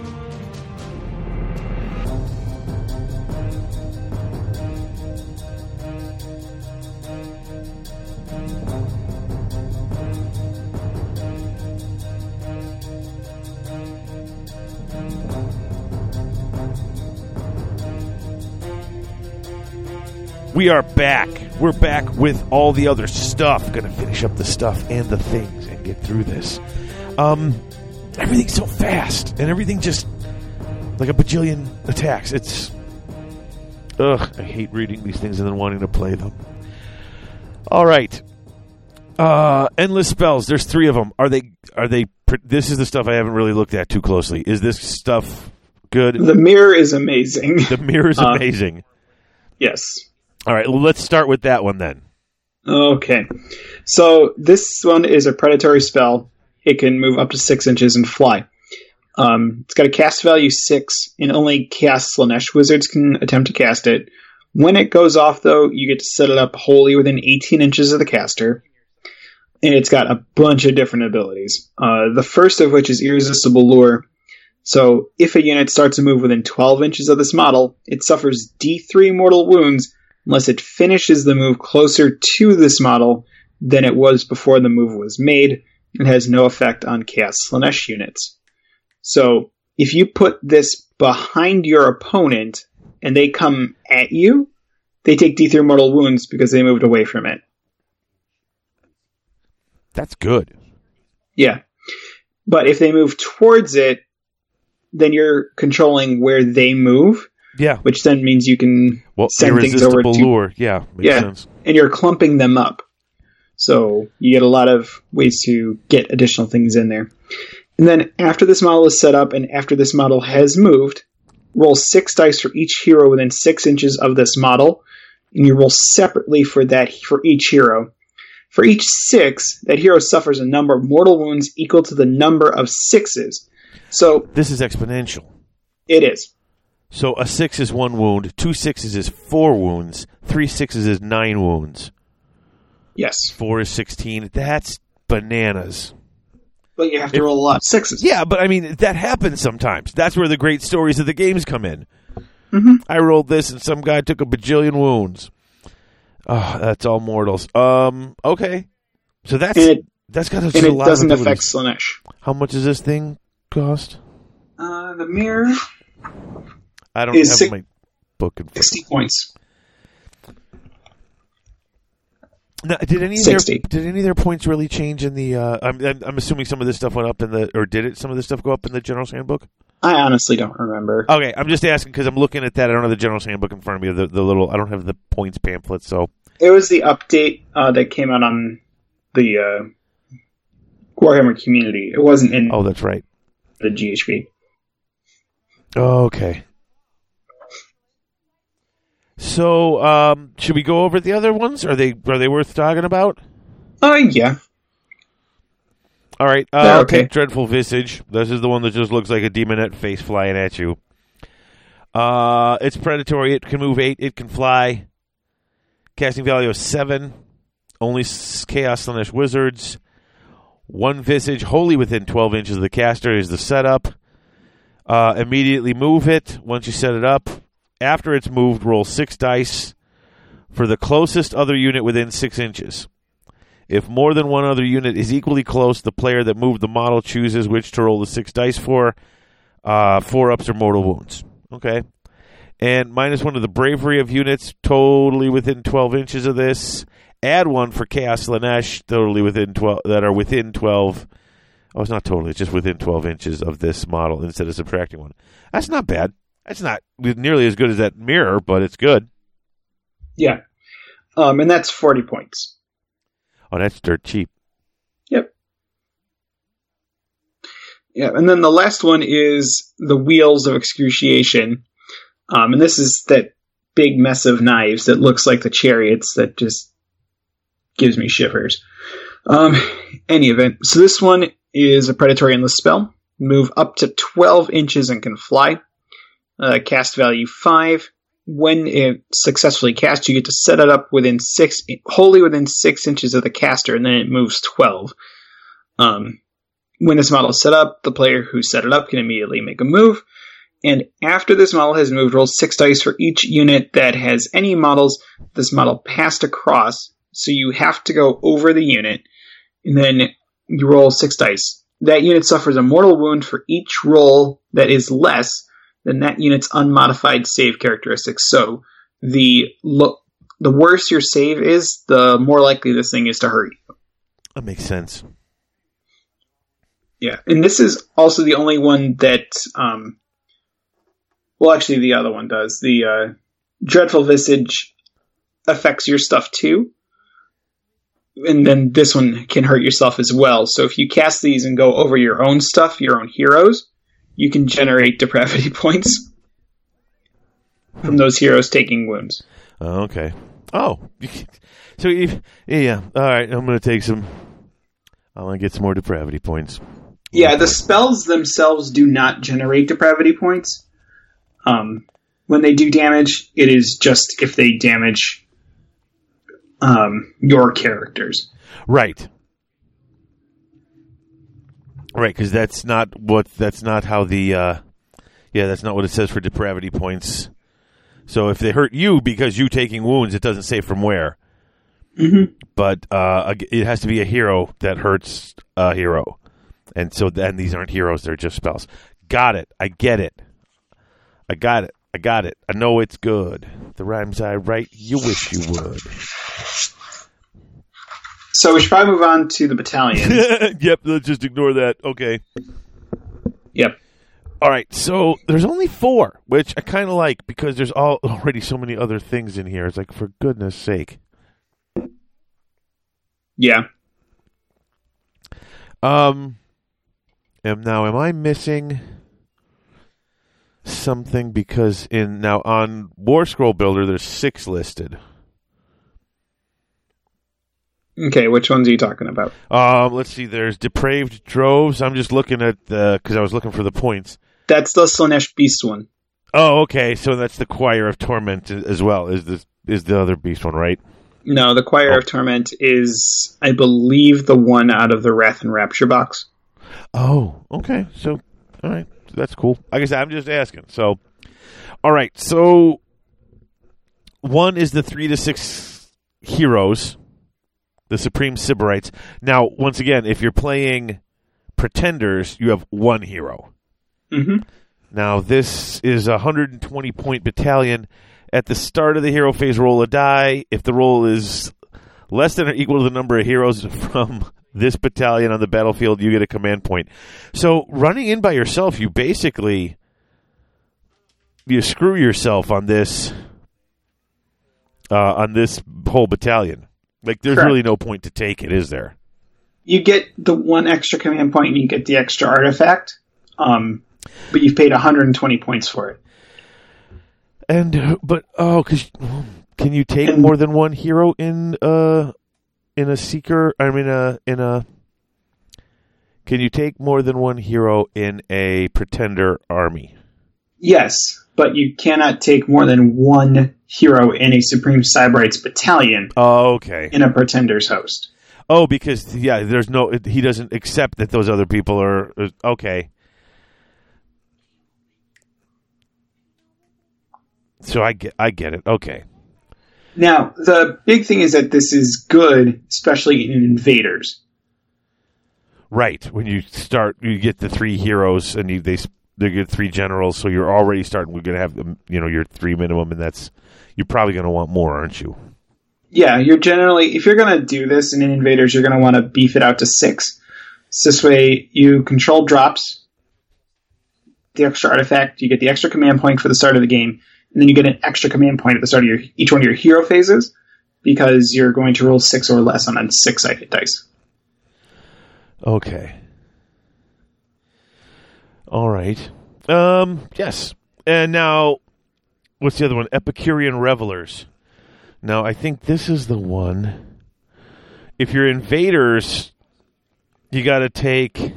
We are back. We're back with all the other stuff. Going to finish up the stuff and the things and get through this. Everything's so fast. And everything just like a bajillion attacks. It's... Ugh, I hate reading these things and then wanting to play them. All right. Endless spells. There's 3 of them. Are they? This is the stuff I haven't really looked at too closely. Is this stuff good? The mirror is amazing. The mirror is amazing. Yes. All right, well, let's start with that one then. Okay. So this one is a predatory spell. It can move up to 6 inches and fly. It's got a cast value 6, and only cast Slaanesh wizards can attempt to cast it. When it goes off, though, you get to set it up wholly within 18 inches of the caster. And it's got a bunch of different abilities. The first of which is Irresistible Lure. So if a unit starts a move within 12 inches of this model, it suffers D3 mortal wounds unless it finishes the move closer to this model than it was before the move was made, and has no effect on cast Slaanesh units. So if you put this behind your opponent and they come at you, they take D3 mortal wounds because they moved away from it. That's good. Yeah. But if they move towards it, then you're controlling where they move. Yeah. Which then means you can send things over to... Irresistible Lure. Yeah. Makes sense. And you're clumping them up. So you get a lot of ways to get additional things in there. And then after this model is set up and after this model has moved, roll 6 dice for each hero within 6 inches of this model. And you roll separately for each hero. For each 6, that hero suffers a number of mortal wounds equal to the number of 6s. So this is exponential. It is. So a 6 is 1 wound, 2 6s is 4 wounds, 3 6s is 9 wounds. Yes. 4 is 16. That's bananas. But you have to roll a lot of 6s. Yeah, but I mean, that happens sometimes. That's where the great stories of the games come in. Mm-hmm. I rolled this and some guy took a bajillion wounds. Oh, that's all mortals. Okay. So that's got to be a lot of... And it doesn't affect Slaanesh. How much does this thing cost? The mirror... I don't have my book in front. 60 points. Now, did any of their points really change in the... I'm assuming some of this stuff went up in the... Or did it? Some of this stuff go up in the General's Handbook? I honestly don't remember. Okay, I'm just asking because I'm looking at that. I don't have the General's Handbook in front of me. The little... I don't have the points pamphlet, so... It was the update that came out on the Warhammer community. It wasn't in... Oh, that's right. The GHB. Oh, okay. So, should we go over the other ones? Are they worth talking about? Yeah. All right. Okay. Dreadful Visage. This is the one that just looks like a demonette face flying at you. It's predatory. It can move 8. It can fly. Casting value of 7. Only Chaos Slaanesh wizards. 1 Visage. Wholly within 12 inches of the caster is the setup. Immediately move it once you set it up. After it's moved, roll 6 dice for the closest other unit within 6 inches. If more than one other unit is equally close, the player that moved the model chooses which to roll the 6 dice for. 4 ups or mortal wounds. Okay. And minus 1 to the bravery of units totally within 12 inches of this. Add 1 for Chaos Slaanesh totally within 12 that are within 12 Oh, it's not totally. It's just within 12 inches of this model instead of subtracting one. That's not bad. That's not nearly as good as that mirror, but it's good. Yeah. And that's 40 points. Oh, that's dirt cheap. Yep. Yeah, and then the last one is the Wheels of Excruciation. And this is that big mess of knives that looks like the chariots that just gives me shivers. Any event. So this one is a predatory endless spell. Move up to 12 inches and can fly. Cast value 5. When it successfully casts, you get to set it up wholly within 6 inches of the caster, and then it moves 12. When this model is set up, the player who set it up can immediately make a move. And after this model has moved, roll 6 dice for each unit that has any models this model passed across. So you have to go over the unit, and then you roll 6 dice. That unit suffers a mortal wound for each roll that is less than that unit's unmodified save characteristics. So the worse your save is, the more likely this thing is to hurt you. That makes sense. Yeah, and this is also the only one that... well, actually, the other one does. The Dreadful Visage affects your stuff, too. And then this one can hurt yourself as well. So if you cast these and go over your own stuff, your own heroes, you can generate depravity points from those heroes taking wounds. Okay. Oh. So, yeah. All right, I'm going to take some... I want to get some more depravity points. Yeah, the spells themselves do not generate depravity points. When they do damage, it is just if they damage your characters. Right. Right, because that's not what it says for depravity points. So if they hurt you because you taking wounds, it doesn't say from where. Mm-hmm. But it has to be a hero that hurts a hero. And so then these aren't heroes, they're just spells. Got it. I get it. I got it. I know it's good. The rhymes I write, you wish you would. So we should probably move on to the battalion. Yep, let's just ignore that. Okay. Yep. All right, so there's only 4, which I kind of like because there's already so many other things in here. It's like, for goodness sake. Yeah. And now, am I missing... something? Because on War Scroll Builder there's 6 listed. Okay, which ones are you talking about? Let's see. There's Depraved Droves. I'm just looking at because I was looking for the points. That's the Slaanesh Beast one. Oh, okay. So that's the Choir of Torment as well. Is the other Beast one right? No, the Choir of Torment is, I believe, the one out of the Wrath and Rapture box. Oh, okay. So, all right. That's cool. Like I said, I'm just asking. So, all right. So, one is the 3 to 6 heroes, the Supreme Sybarites. Now, once again, if you're playing Pretenders, you have 1 hero. Mm-hmm. Now, this is a 120-point battalion. At the start of the hero phase, roll a die. If the roll is less than or equal to the number of heroes from this battalion on the battlefield, you get a command point. So running in by yourself, you basically screw yourself on this whole battalion. Like, there's really no point to take it, is there? You get the 1 extra command point and you get the extra artifact, but you've paid 120 points for it. And because can you take more than 1 hero can you take more than 1 hero in a Pretender army? Yes, but you cannot take more than 1 hero in a Supreme Sybarites battalion. Oh, okay. In a Pretender's host. Oh, because there's no. He doesn't accept that those other people are okay. So I get it. Okay. Now, the big thing is that this is good, especially in Invaders. Right. When you start, you get the 3 heroes, and they get 3 generals, so you're already starting. We're going to have your 3 minimum, and you're probably going to want more, aren't you? Yeah, if you're going to do this in Invaders, you're going to want to beef it out to 6. So this way you control drops the extra artifact, you get the extra command point for the start of the game, and then you get an extra command point at the start of each one of your hero phases, because you're going to roll 6 or less on a 6-sided dice. Okay. All right. Yes. And now, what's the other one? Epicurean Revelers. Now, I think this is the one. If you're Invaders, you got to take...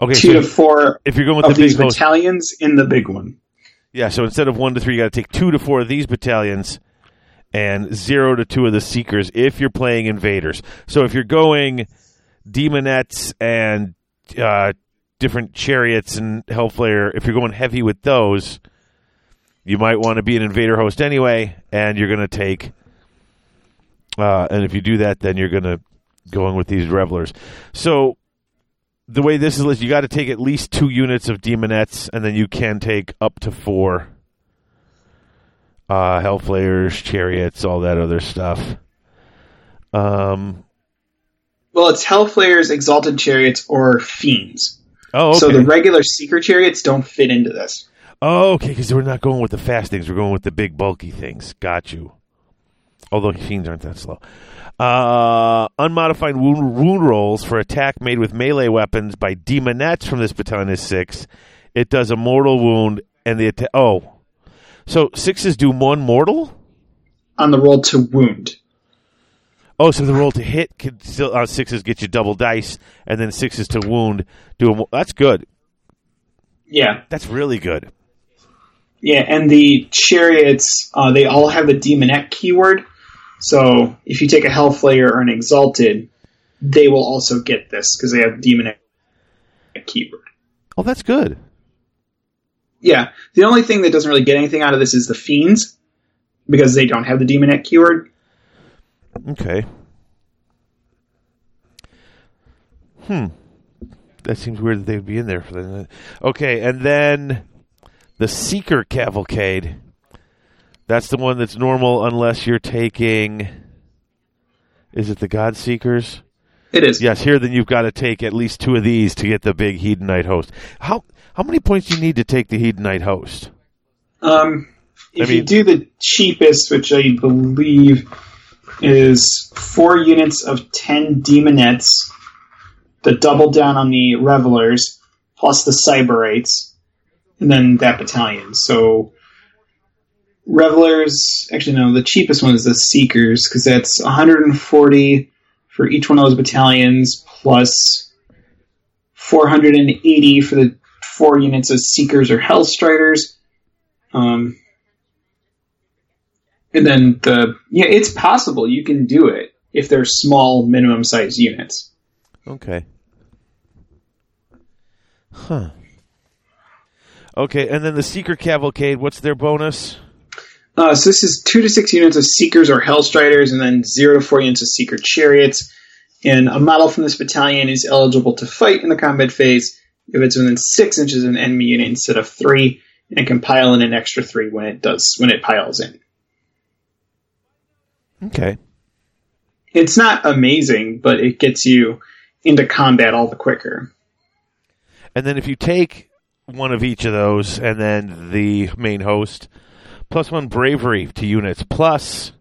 Okay, 2 to 4 if you're going with of the these big battalions host, in the big one. Yeah, so instead of 1 to 3, you got to take 2 to 4 of these battalions and 0 to 2 of the Seekers if you're playing Invaders. So if you're going Demonettes and different Chariots and Hellflayer, if you're going heavy with those, you might want to be an Invader host anyway, and you're going to take... and if you do that, then you're going to go in with these Revelers. So... the way this is, you got to take at least 2 units of Demonettes, and then you can take up to 4 Hellflayers, Chariots, all that other stuff. Well, it's Hellflayers, Exalted Chariots, or Fiends. Oh, okay. So the regular Seeker Chariots don't fit into this. Oh, okay, because we're not going with the fast things. We're going with the big, bulky things. Got you. Although Fiends aren't that slow. Unmodified wound rolls for attack made with melee weapons by Demonettes from this battalion is 6. It does a mortal wound, and the attack... Oh. So 6s do 1 mortal? On the roll to wound. Oh, so the roll to hit can still... 6s get you double dice, and then 6s to wound do a... That's good. Yeah. That's really good. Yeah, and the Chariots, they all have a Demonette keyword. So if you take a Hellflayer or an Exalted, they will also get this because they have Demonette keyword. Oh, that's good. Yeah. The only thing that doesn't really get anything out of this is the Fiends, because they don't have the Demonette keyword. Okay. That seems weird that they would be in there for that. Okay, and then... the Seeker Cavalcade, that's the one that's normal unless you're taking, is it the Godseekers? It is. Yes, here then you've got to take at least 2 of these to get the big Hedonite Host. How many points do you need to take the Hedonite Host? You do the cheapest, which I believe is 4 units of 10 Demonettes, the double down on the Revelers, plus the Sybarites, and then that battalion. So Revelers, actually no, the cheapest one is the Seekers, because that's 140 for each one of those battalions, plus 480 for the 4 units of Seekers or Hellstriders. And then it's possible you can do it if they're small minimum size units. Okay. Huh. Okay, and then the Seeker Cavalcade, what's their bonus? So this is 2 to 6 units of Seekers or Hellstriders, and then 0 to 4 units of Seeker Chariots. And a model from this battalion is eligible to fight in the combat phase if it's within 6 inches of an enemy unit instead of 3, and it can pile in an extra 3 when it piles in. Okay. It's not amazing, but it gets you into combat all the quicker. And then if you take... 1 of each of those, and then the main host, plus 1 bravery to units, plus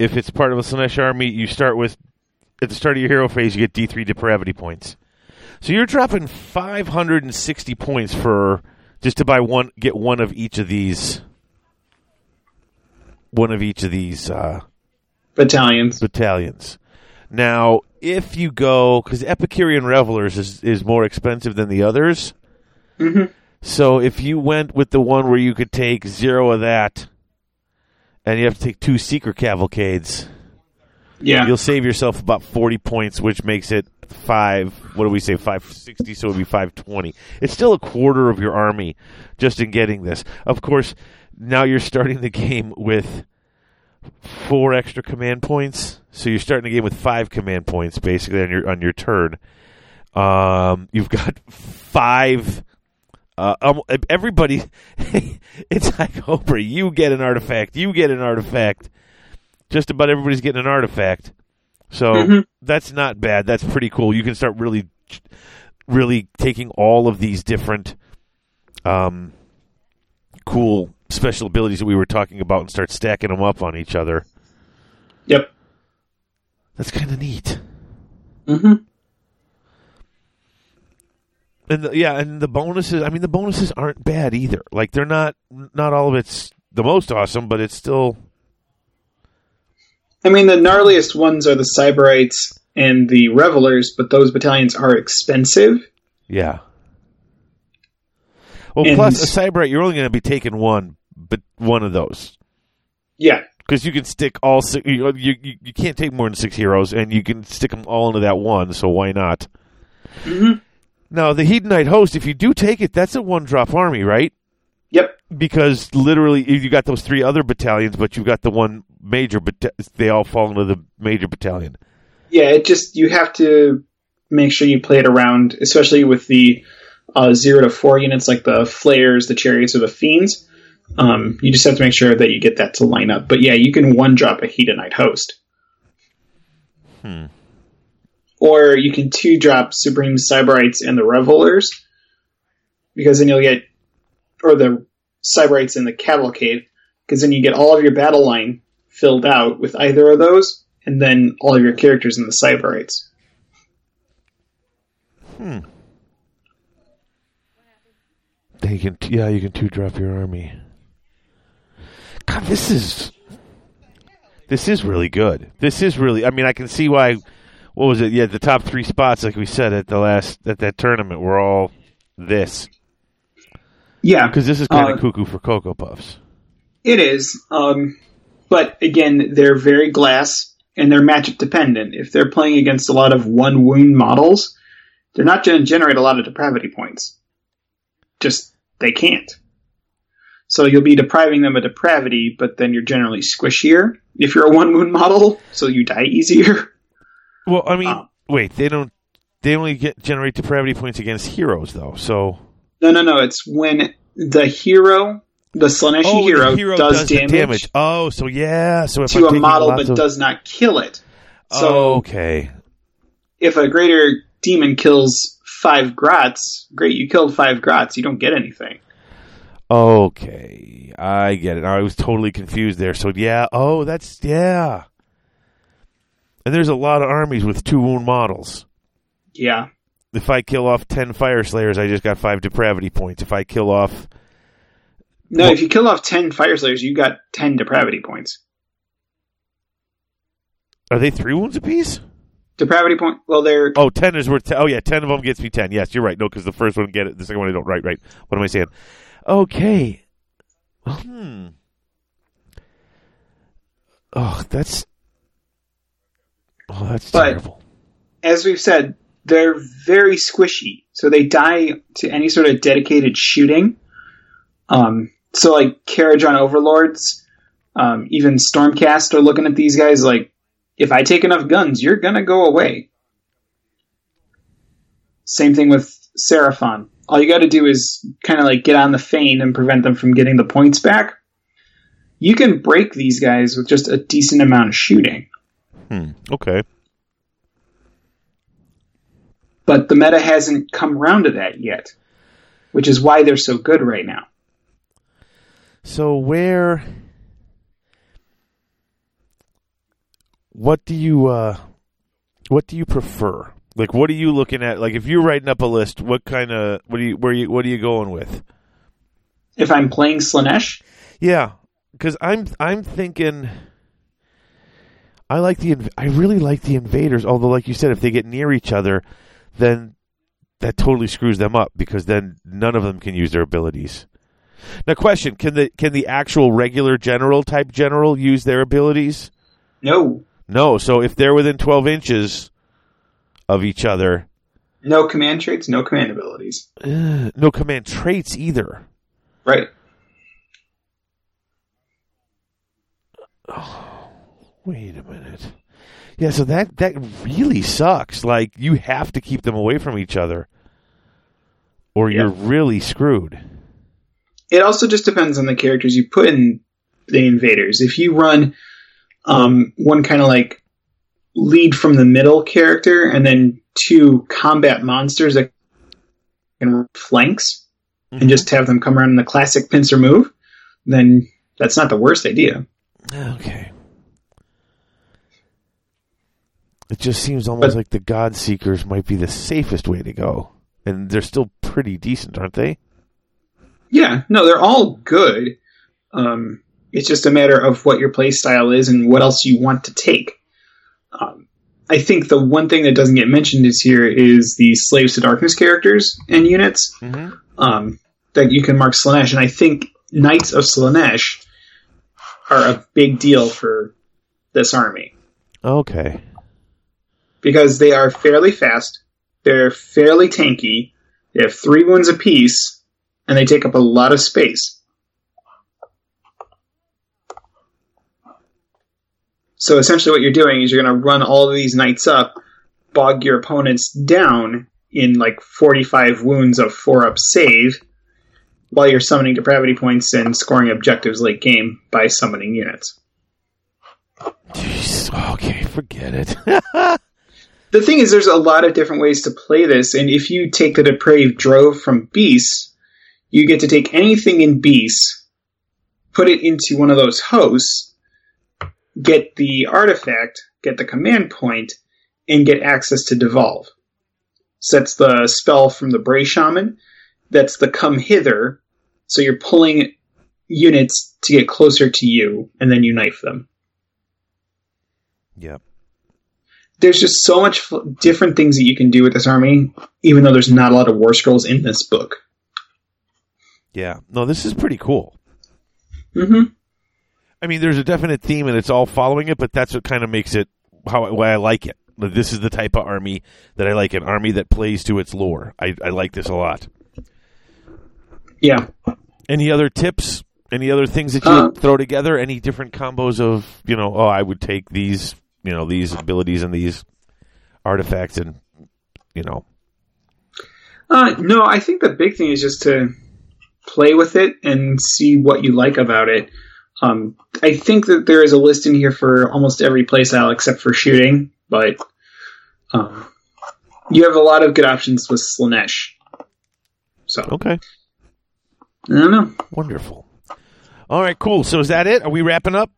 if it's part of a Slaanesh army, you start with, at the start of your hero phase, you get D3 depravity points. So you're dropping 560 points for just to buy get one of each of these, battalions. Now, if you go, because Epicurean Revelers is more expensive than the others. Mm-hmm. So if you went with the one where you could take 0 of that, and you have to take 2 Seeker Cavalcades, you'll save yourself about 40 points, which makes it 560, so it would be 520. It's still a quarter of your army just in getting this. Of course, now you're starting the game with 4 extra command points, so you're starting the game with 5 command points, basically, on your turn. You've got 5... everybody, it's like Oprah. You get an artifact. Just about everybody's getting an artifact. So that's not bad. That's pretty cool. You can start really, really taking all of these different cool special abilities that we were talking about and start stacking them up on each other. Yep. That's kind of neat. And and the bonuses, I mean, the bonuses aren't bad either. Like, they're not all of it's the most awesome, but it's still... I mean, the gnarliest ones are the Sybarites and the Revelers, but those battalions are expensive. Yeah. Well, and... plus, a Sybarite, you're only going to be taking one of those. Yeah. Because you can stick all six... You can't take more than six heroes, and you can stick them all into that one, so why not? Mm-hmm. Now, the Hedonite Host, if you do take it, that's a one-drop army, right? Yep. Because literally, you got those three other battalions, but you've got the one major, but they all fall into the major battalion. Yeah, it just, you have to make sure you play it around, especially with the 0 to 4 units, like the Flayers, the Chariots, or the Fiends. You just have to make sure that you get that to line up. But yeah, you can one-drop a Hedonite Host. Or you can two-drop Supreme Sybarites and the Revelers, because then you'll get, or the Sybarites and the Cavalcade, because then you get all of your battle line filled out with either of those, and then all of your characters in the Sybarites. You can two-drop your army. God, this is really good. This is really, I mean, I can see why... What was it? Yeah, the top three spots, like we said at that tournament, were all this. Yeah, because this is kind of cuckoo for Cocoa Puffs. It is, but again, they're very glass and they're matchup dependent. If they're playing against a lot of one wound models, they're not going to generate a lot of depravity points. Just they can't. So you'll be depriving them of depravity, but then you're generally squishier if you're a one wound model, so you die easier. Well, I mean, they don't. They only generate depravity points against heroes, though. So no. It's when the hero, the Slaaneshi hero does damage. Oh, so yeah, so if to a model but does not kill it. So okay. If a greater demon kills 5 Grots, great, you killed 5 Grots. You don't get anything. Okay, I get it. I was totally confused there. So yeah, that's yeah. And there's a lot of armies with 2 wound models. Yeah. If I kill off 10 Fire Slayers, I just got 5 depravity points. If I kill off... No, if you kill off 10 Fire Slayers, you got 10 depravity points. Are they 3 wounds apiece? Depravity point... Well, they're... 10 is worth... 10 of them gets me 10. Yes, you're right. No, because the first one get it. The second one I don't. Right. What am I saying? Okay. That's terrible. As we've said, they're very squishy, so they die to any sort of dedicated shooting. So, like, Carriage on Overlords, even Stormcast are looking at these guys like, if I take enough guns, you're going to go away. Same thing with Seraphon. All you got to do is kind of, like, get on the Fane and prevent them from getting the points back. You can break these guys with just a decent amount of shooting. Okay. But the meta hasn't come around to that yet, which is why they're so good right now. So what do you prefer? Like, what are you looking at? Like, if you're writing up a list, what are you going with? If I'm playing Slaanesh? Yeah, because I'm thinking. I really like the Invaders, although, like you said, if they get near each other, then that totally screws them up, because then none of them can use their abilities. Now, question, can the actual regular general use their abilities? No, so if they're within 12 inches of each other... No command traits, no command abilities. No command traits either. Right. Wait a minute. Yeah, so that really sucks. Like, you have to keep them away from each other, or you're really screwed. It also just depends on the characters you put in the Invaders. If you run one kind of like lead from the middle character and then two combat monsters that can flanks and just have them come around in the classic pincer move, then that's not the worst idea. Okay. It just seems almost like the Godseekers might be the safest way to go. And they're still pretty decent, aren't they? Yeah. No, they're all good. It's just a matter of what your play style is and what else you want to take. I think the one thing that doesn't get mentioned is here is the Slaves to Darkness characters and units that you can mark Slaanesh. And I think Knights of Slaanesh are a big deal for this army. Okay. Because they are fairly fast, they're fairly tanky, they have 3 wounds apiece, and they take up a lot of space. So essentially what you're doing is you're going to run all of these knights up, bog your opponents down in like 45 wounds of 4-up save, while you're summoning depravity points and scoring objectives late game by summoning units. Jeez, okay, forget it. The thing is, there's a lot of different ways to play this, and if you take the Depraved Drove from Beasts, you get to take anything in Beasts, put it into one of those hosts, get the artifact, get the command point, and get access to Devolve. So that's the spell from the Bray Shaman. That's the Come Hither. So you're pulling units to get closer to you, and then you knife them. Yep. There's just so much different things that you can do with this army, even though there's not a lot of War Scrolls in this book. Yeah. No, this is pretty cool. Mm-hmm. I mean, there's a definite theme, and it's all following it, but that's what kind of makes it why I like it. This is the type of army that I like, an army that plays to its lore. I like this a lot. Yeah. Any other tips? Any other things that you would throw together? Any different combos of, I would take these, these abilities and these artifacts and, No, I think the big thing is just to play with it and see what you like about it. I think that there is a list in here for almost every playstyle except for shooting, but you have a lot of good options with Slaanesh. So okay, I don't know. Wonderful. All right, cool. So is that it? Are we wrapping up?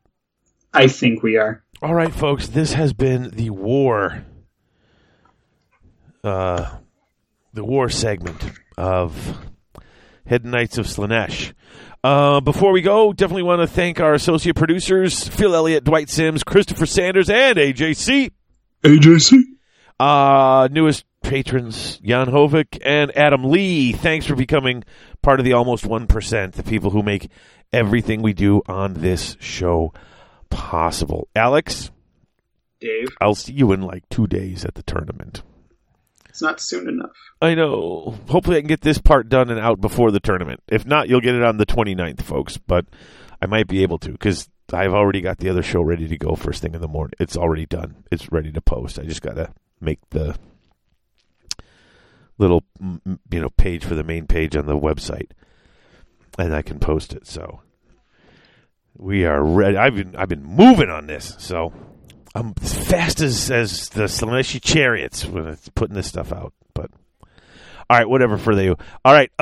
I think we are. All right, folks. This has been the war segment of Hedonites of Slaanesh. Before we go, definitely want to thank our associate producers, Phil Elliott, Dwight Sims, Christopher Sanders, and AJC. AJC. Newest patrons, Jan Hovick and Adam Lee. Thanks for becoming part of the almost 1%, the people who make everything we do on this show possible. Alex? Dave? I'll see you in like 2 days at the tournament. It's not soon enough. I know. Hopefully I can get this part done and out before the tournament. If not, you'll get it on the 29th, folks. But I might be able to because I've already got the other show ready to go first thing in the morning. It's already done. It's ready to post. I just got to make the little page for the main page on the website. And I can post it. So we are ready. I've been moving on this. So I'm as fast as the Slaanesh chariots when it's putting this stuff out. But all right, whatever for you. All right,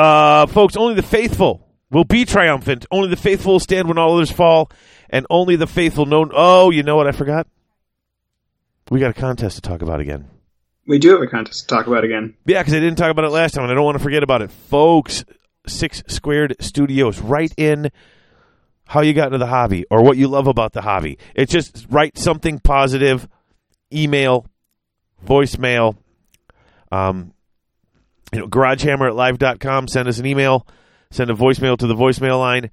folks, only the faithful will be triumphant. Only the faithful will stand when all others fall. And only the faithful know. Oh, you know what I forgot? We got a contest to talk about again. We do have a contest to talk about again. Yeah, because I didn't talk about it last time, and I don't want to forget about it. Folks, 6 Squared Studios, write in how you got into the hobby or what you love about the hobby. It's just write something positive, email, voicemail, garagehammer@live.com. Send us an email, send a voicemail to the voicemail line.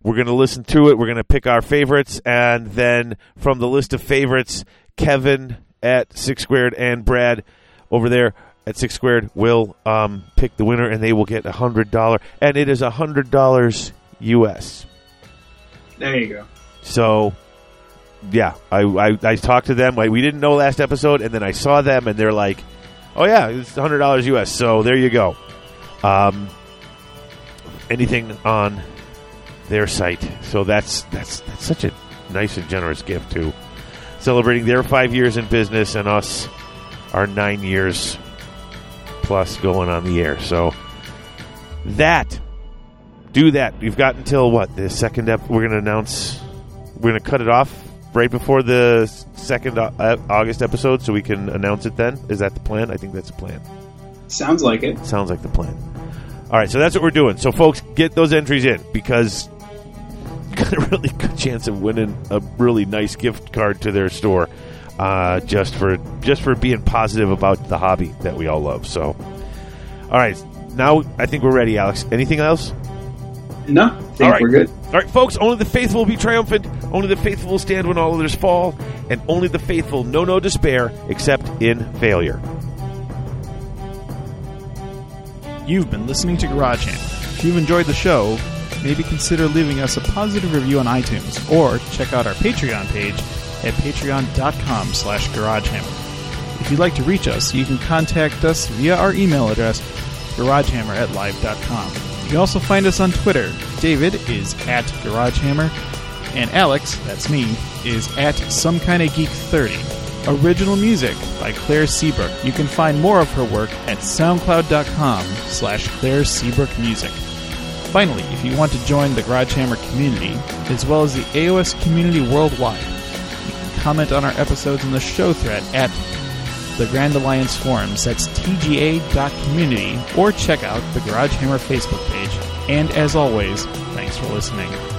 We're going to listen to it. We're going to pick our favorites. And then from the list of favorites, Kevin at 6 Squared and Brad over there at 6 Squared will pick the winner and they will get $100. And it is $100 US. There you go. So, yeah, I talked to them. We didn't know last episode, and then I saw them, and they're like, oh, yeah, it's $100 U.S., so there you go. Anything on their site. So that's such a nice and generous gift, too. celebrating their 5 years in business and us, our 9 years plus going on the air. So that, do that. You've got until, what, the second ep? We're going to announce, we're going to cut it off right before the second August episode so we can announce it then. Is that the plan? I think that's the plan. Sounds like it. Sounds like the plan. All right, so that's what we're doing. So, folks, get those entries in because you've got a really good chance of winning a really nice gift card to their store just for being positive about the hobby that we all love. So, all right, now I think we're ready, Alex. Anything else? No, I think we're good. All right, folks, only the faithful will be triumphant. Only the faithful will stand when all others fall. And only the faithful know no despair except in failure. You've been listening to Garage Hand. If you've enjoyed the show, maybe consider leaving us a positive review on iTunes or check out our Patreon page at patreon.com/garagehammer. If you'd like to reach us, you can contact us via our email address, garagehammer@live.com. You can also find us on Twitter. David is at GarageHammer, and Alex, that's me, is at SomeKindaGeek30. Original music by Claire Seabrook. You can find more of her work at soundcloud.com/Claire Seabrook Music. Finally, if you want to join the Garage Hammer community, as well as the AOS community worldwide, you can comment on our episodes in the show thread at the Grand Alliance Forums, that's tga.community, or check out the Garage Hammer Facebook page. And as always, thanks for listening.